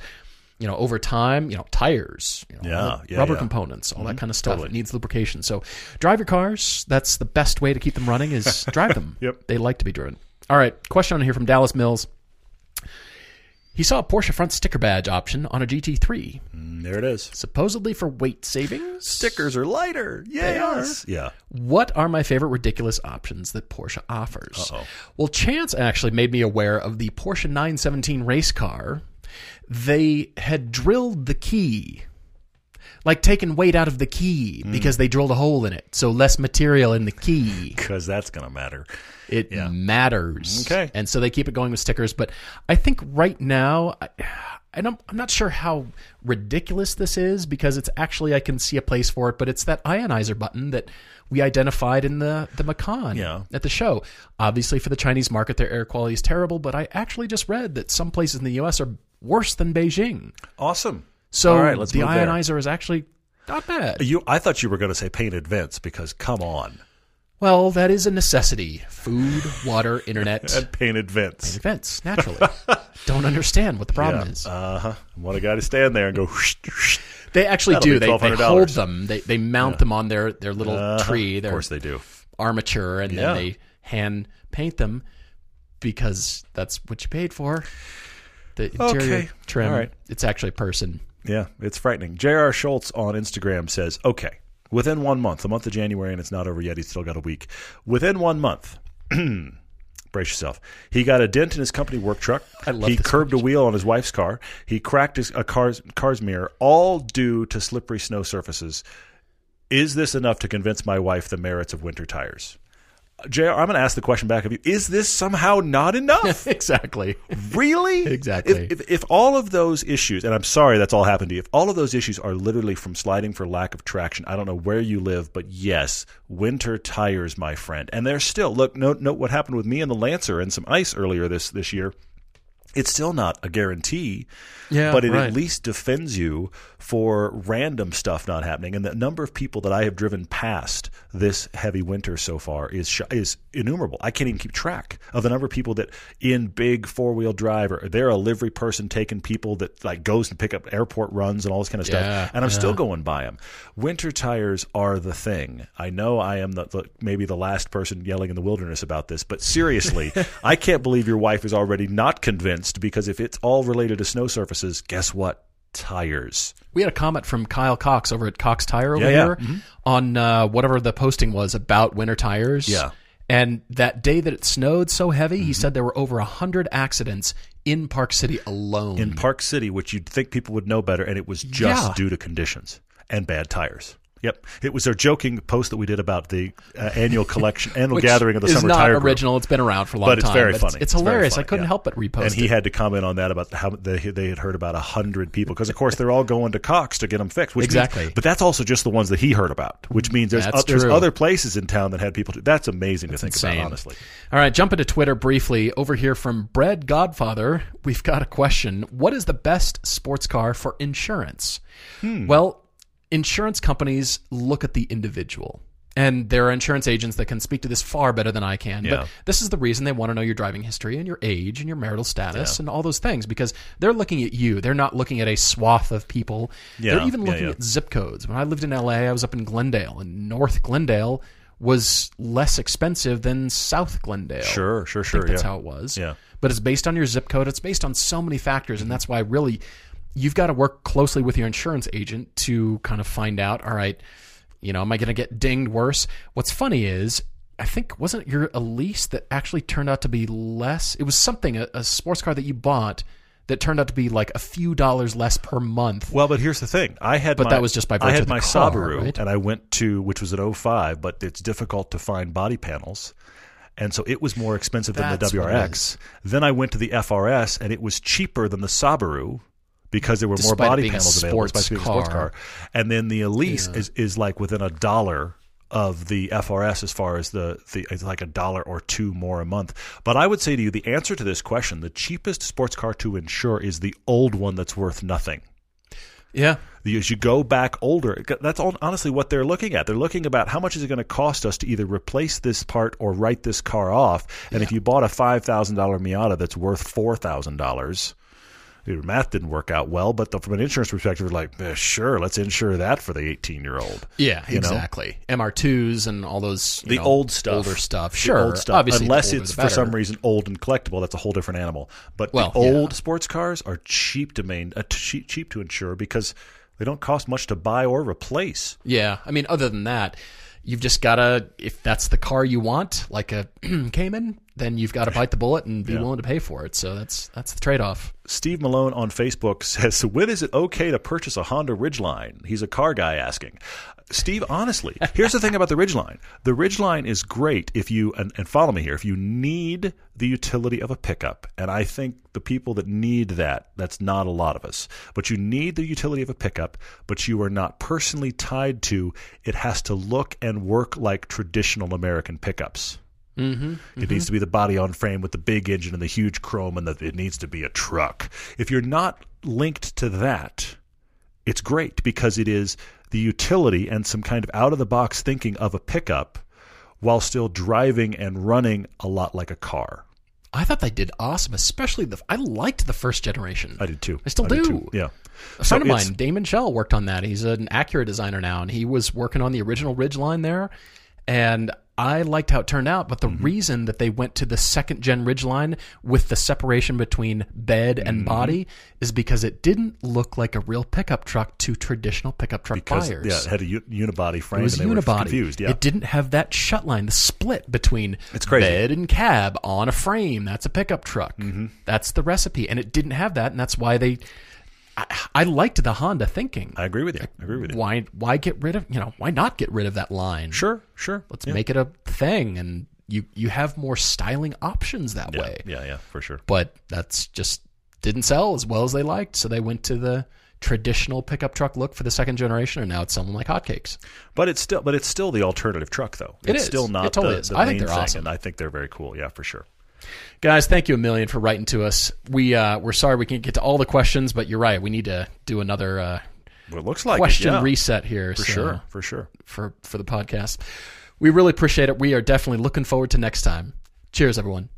you know, over time, you know, tires, you know, yeah, yeah, rubber yeah. components, all mm-hmm. that kind of stuff. Totally. It needs lubrication. So drive your cars. That's the best way to keep them running is drive them. Yep. They like to be driven. All right. Question on here from Dallas Mills. He saw a Porsche front sticker badge option on a G T three. Mm, there it is. Supposedly for weight savings. Stickers are lighter. Yes. They are. Yeah. What are my favorite ridiculous options that Porsche offers? Uh-oh. Well, Chance actually made me aware of the Porsche nine seventeen race car. They had drilled the key, like taken weight out of the key mm. because they drilled a hole in it. So less material in the key. Because that's going to matter. It yeah. matters. Okay. And so they keep it going with stickers. But I think right now, I, and I'm, I'm not sure how ridiculous this is because it's actually, I can see a place for it, but it's that ionizer button that we identified in the, the Macan yeah. at the show. Obviously, for the Chinese market, their air quality is terrible. But I actually just read that some places in the U S are worse than Beijing. Awesome. So right, the ionizer there. Is actually not bad. You, I thought you were going to say painted vents because come on. Well, that is a necessity. Food, water, internet. And painted vents. Painted vents, naturally. Don't understand what the problem yeah. is. Uh-huh. What a guy to stand there and go. Whoosh, whoosh. They actually That'll do. They, they hold them. They they mount yeah. them on their, their little uh-huh. tree. Their of course they do. Armature, and yeah. then they hand paint them because that's what you paid for. The interior okay. trim, All right. it's actually a person. Yeah, it's frightening. J R Schultz on Instagram says, okay, within one month, the month of January, and it's not over yet, he's still got a week. Within one month, brace yourself, he got a dent in his company work truck. I love He curbed question. a wheel on his wife's car. He cracked his, a car's, car's mirror, all due to slippery snow surfaces. Is this enough to convince my wife the merits of winter tires? J R, I'm going to ask the question back of you. Is this somehow not enough? Exactly. Really? Exactly. If, if, if all of those issues, and I'm sorry that's all happened to you, if all of those issues are literally from sliding for lack of traction, I don't know where you live, but yes, winter tires, my friend. And they're still, look, note, note what happened with me and the Lancer and some ice earlier this, this year. It's still not a guarantee, yeah, but it right. at least defends you for random stuff not happening. And the number of people that I have driven past this heavy winter so far is sh- is innumerable. I can't even keep track of the number of people that in big four-wheel drive or they're a livery person taking people that like goes and pick up airport runs and all this kind of stuff. Yeah, and I'm yeah. still going by them. Winter tires are the thing. I know I am the, the maybe the last person yelling in the wilderness about this, but seriously, I can't believe your wife is already not convinced. Because if it's all related to snow surfaces, guess what? Tires. We had a comment from Kyle Cox over at Cox Tire over yeah, yeah. here mm-hmm. on uh, whatever the posting was about winter tires. Yeah. And that day that it snowed so heavy, mm-hmm. he said there were over one hundred accidents in Park City alone. In Park City, which you'd think people would know better, and it was just yeah. due to conditions and bad tires. Yep, it was our joking post that we did about the uh, annual collection, annual gathering of the summer tire group. It's not original; it's been around for a long time. But it's very funny. It's hilarious. I couldn't help but repost it. And he had to comment on that about how they, they had heard about a hundred people because, of course, they're all going to Cox to get them fixed. Which exactly. Means, but that's also just the ones that he heard about, which means there's, uh, there's other places in town that had people. To, that's amazing that's to think insane. About, honestly. All right, jump into Twitter briefly. Over here from Bread Godfather, we've got a question: what is the best sports car for insurance? Hmm. Well. Insurance companies look at the individual, and there are insurance agents that can speak to this far better than I can. Yeah. But this is the reason they want to know your driving history and your age and your marital status yeah. and all those things, because they're looking at you. They're not looking at a swath of people. Yeah. They're even looking yeah, yeah. at zip codes. When I lived in L A, I was up in Glendale, and North Glendale was less expensive than South Glendale. Sure, sure, sure. I think that's yeah. how it was. Yeah. But it's based on your zip code. It's based on so many factors, and that's why really – you've got to work closely with your insurance agent to kind of find out, all right, you know, am I going to get dinged worse? What's funny is, I think, wasn't your a lease that actually turned out to be less? It was something, a, a sports car that you bought that turned out to be like a few dollars less per month. Well, but here's the thing. I had but my, that was just by virtue I had of the my car, Subaru, right? And I went to, which was an oh five, but it's difficult to find body panels. And so it was more expensive That's than the W R X. Then I went to the F R S, and it was cheaper than the Subaru. Because there were despite more body panels available, despite being a sports car. And then the Elise yeah. is, is like within a dollar of the F R S as far as the, the it's like a dollar or two more a month. But I would say to you, the answer to this question, the cheapest sports car to insure is the old one that's worth nothing. Yeah. As you go back older, that's all, honestly what they're looking at. They're looking about how much is it going to cost us to either replace this part or write this car off. And yeah. if you bought a five thousand dollars Miata that's worth four thousand dollars... Dude, math didn't work out well, but the, from an insurance perspective, we're like, eh, sure, let's insure that for the eighteen-year-old. Yeah, you exactly. know? M R twos and all those you the know, old stuff, older stuff. Sure, old stuff. Obviously, unless it's for some reason old and collectible, that's a whole different animal. But well, the old yeah. sports cars are cheap to main, uh, cheap, cheap to insure because they don't cost much to buy or replace. Yeah, I mean, other than that. You've just got to, if that's the car you want, like a Cayman, then you've got to bite the bullet and be yeah. willing to pay for it. So that's that's the trade-off. Steve Malone on Facebook says, when is it okay to purchase a Honda Ridgeline? He's a car guy asking. Steve, honestly, here's the thing about the Ridgeline. The Ridgeline is great if you, and, and follow me here, if you need the utility of a pickup. And I think the people that need that, that's not a lot of us. But you need the utility of a pickup, but you are not personally tied to, it has to look and work like traditional American pickups. Mm-hmm, it mm-hmm. needs to be the body on frame with the big engine and the huge chrome, and the, it needs to be a truck. If you're not linked to that, it's great because it is the utility and some kind of out-of-the-box thinking of a pickup while still driving and running a lot like a car. I thought they did awesome, especially the – I liked the first generation. I did too. I still I do. Too. Yeah. A friend so of mine, Damon Shell, worked on that. He's an Acura designer now, and he was working on the original Ridgeline there, and – I liked how it turned out, but the mm-hmm. reason that they went to the second-gen Ridgeline with the separation between bed and mm-hmm. body is because it didn't look like a real pickup truck to traditional pickup truck because, buyers. Yeah, it had a unibody frame, it was and they unibody. Were confused. Yeah. It didn't have that shut line, the split between bed and cab on a frame. That's a pickup truck. Mm-hmm. That's the recipe, and it didn't have that, and that's why they... I, I liked the Honda thinking. I agree with you. I agree with you. Why why get rid of, you know, why not get rid of that line? Sure, sure. Let's yeah. make it a thing, and you, you have more styling options that yeah, way. Yeah, yeah, for sure. But that's just didn't sell as well as they liked, so they went to the traditional pickup truck look for the second generation, and now it's selling like hotcakes. But it's still but it's still the alternative truck though. It's it is. still not it totally the, is. the I main think they're thing, awesome. And I think they're very cool. Yeah, for sure. Guys, thank you a million for writing to us. We, uh, we're sorry we can't get to all the questions, but you're right. We need to do another uh, well, it looks like question it, yeah. reset here. For so, sure, for sure. For, for the podcast. We really appreciate it. We are definitely looking forward to next time. Cheers, everyone.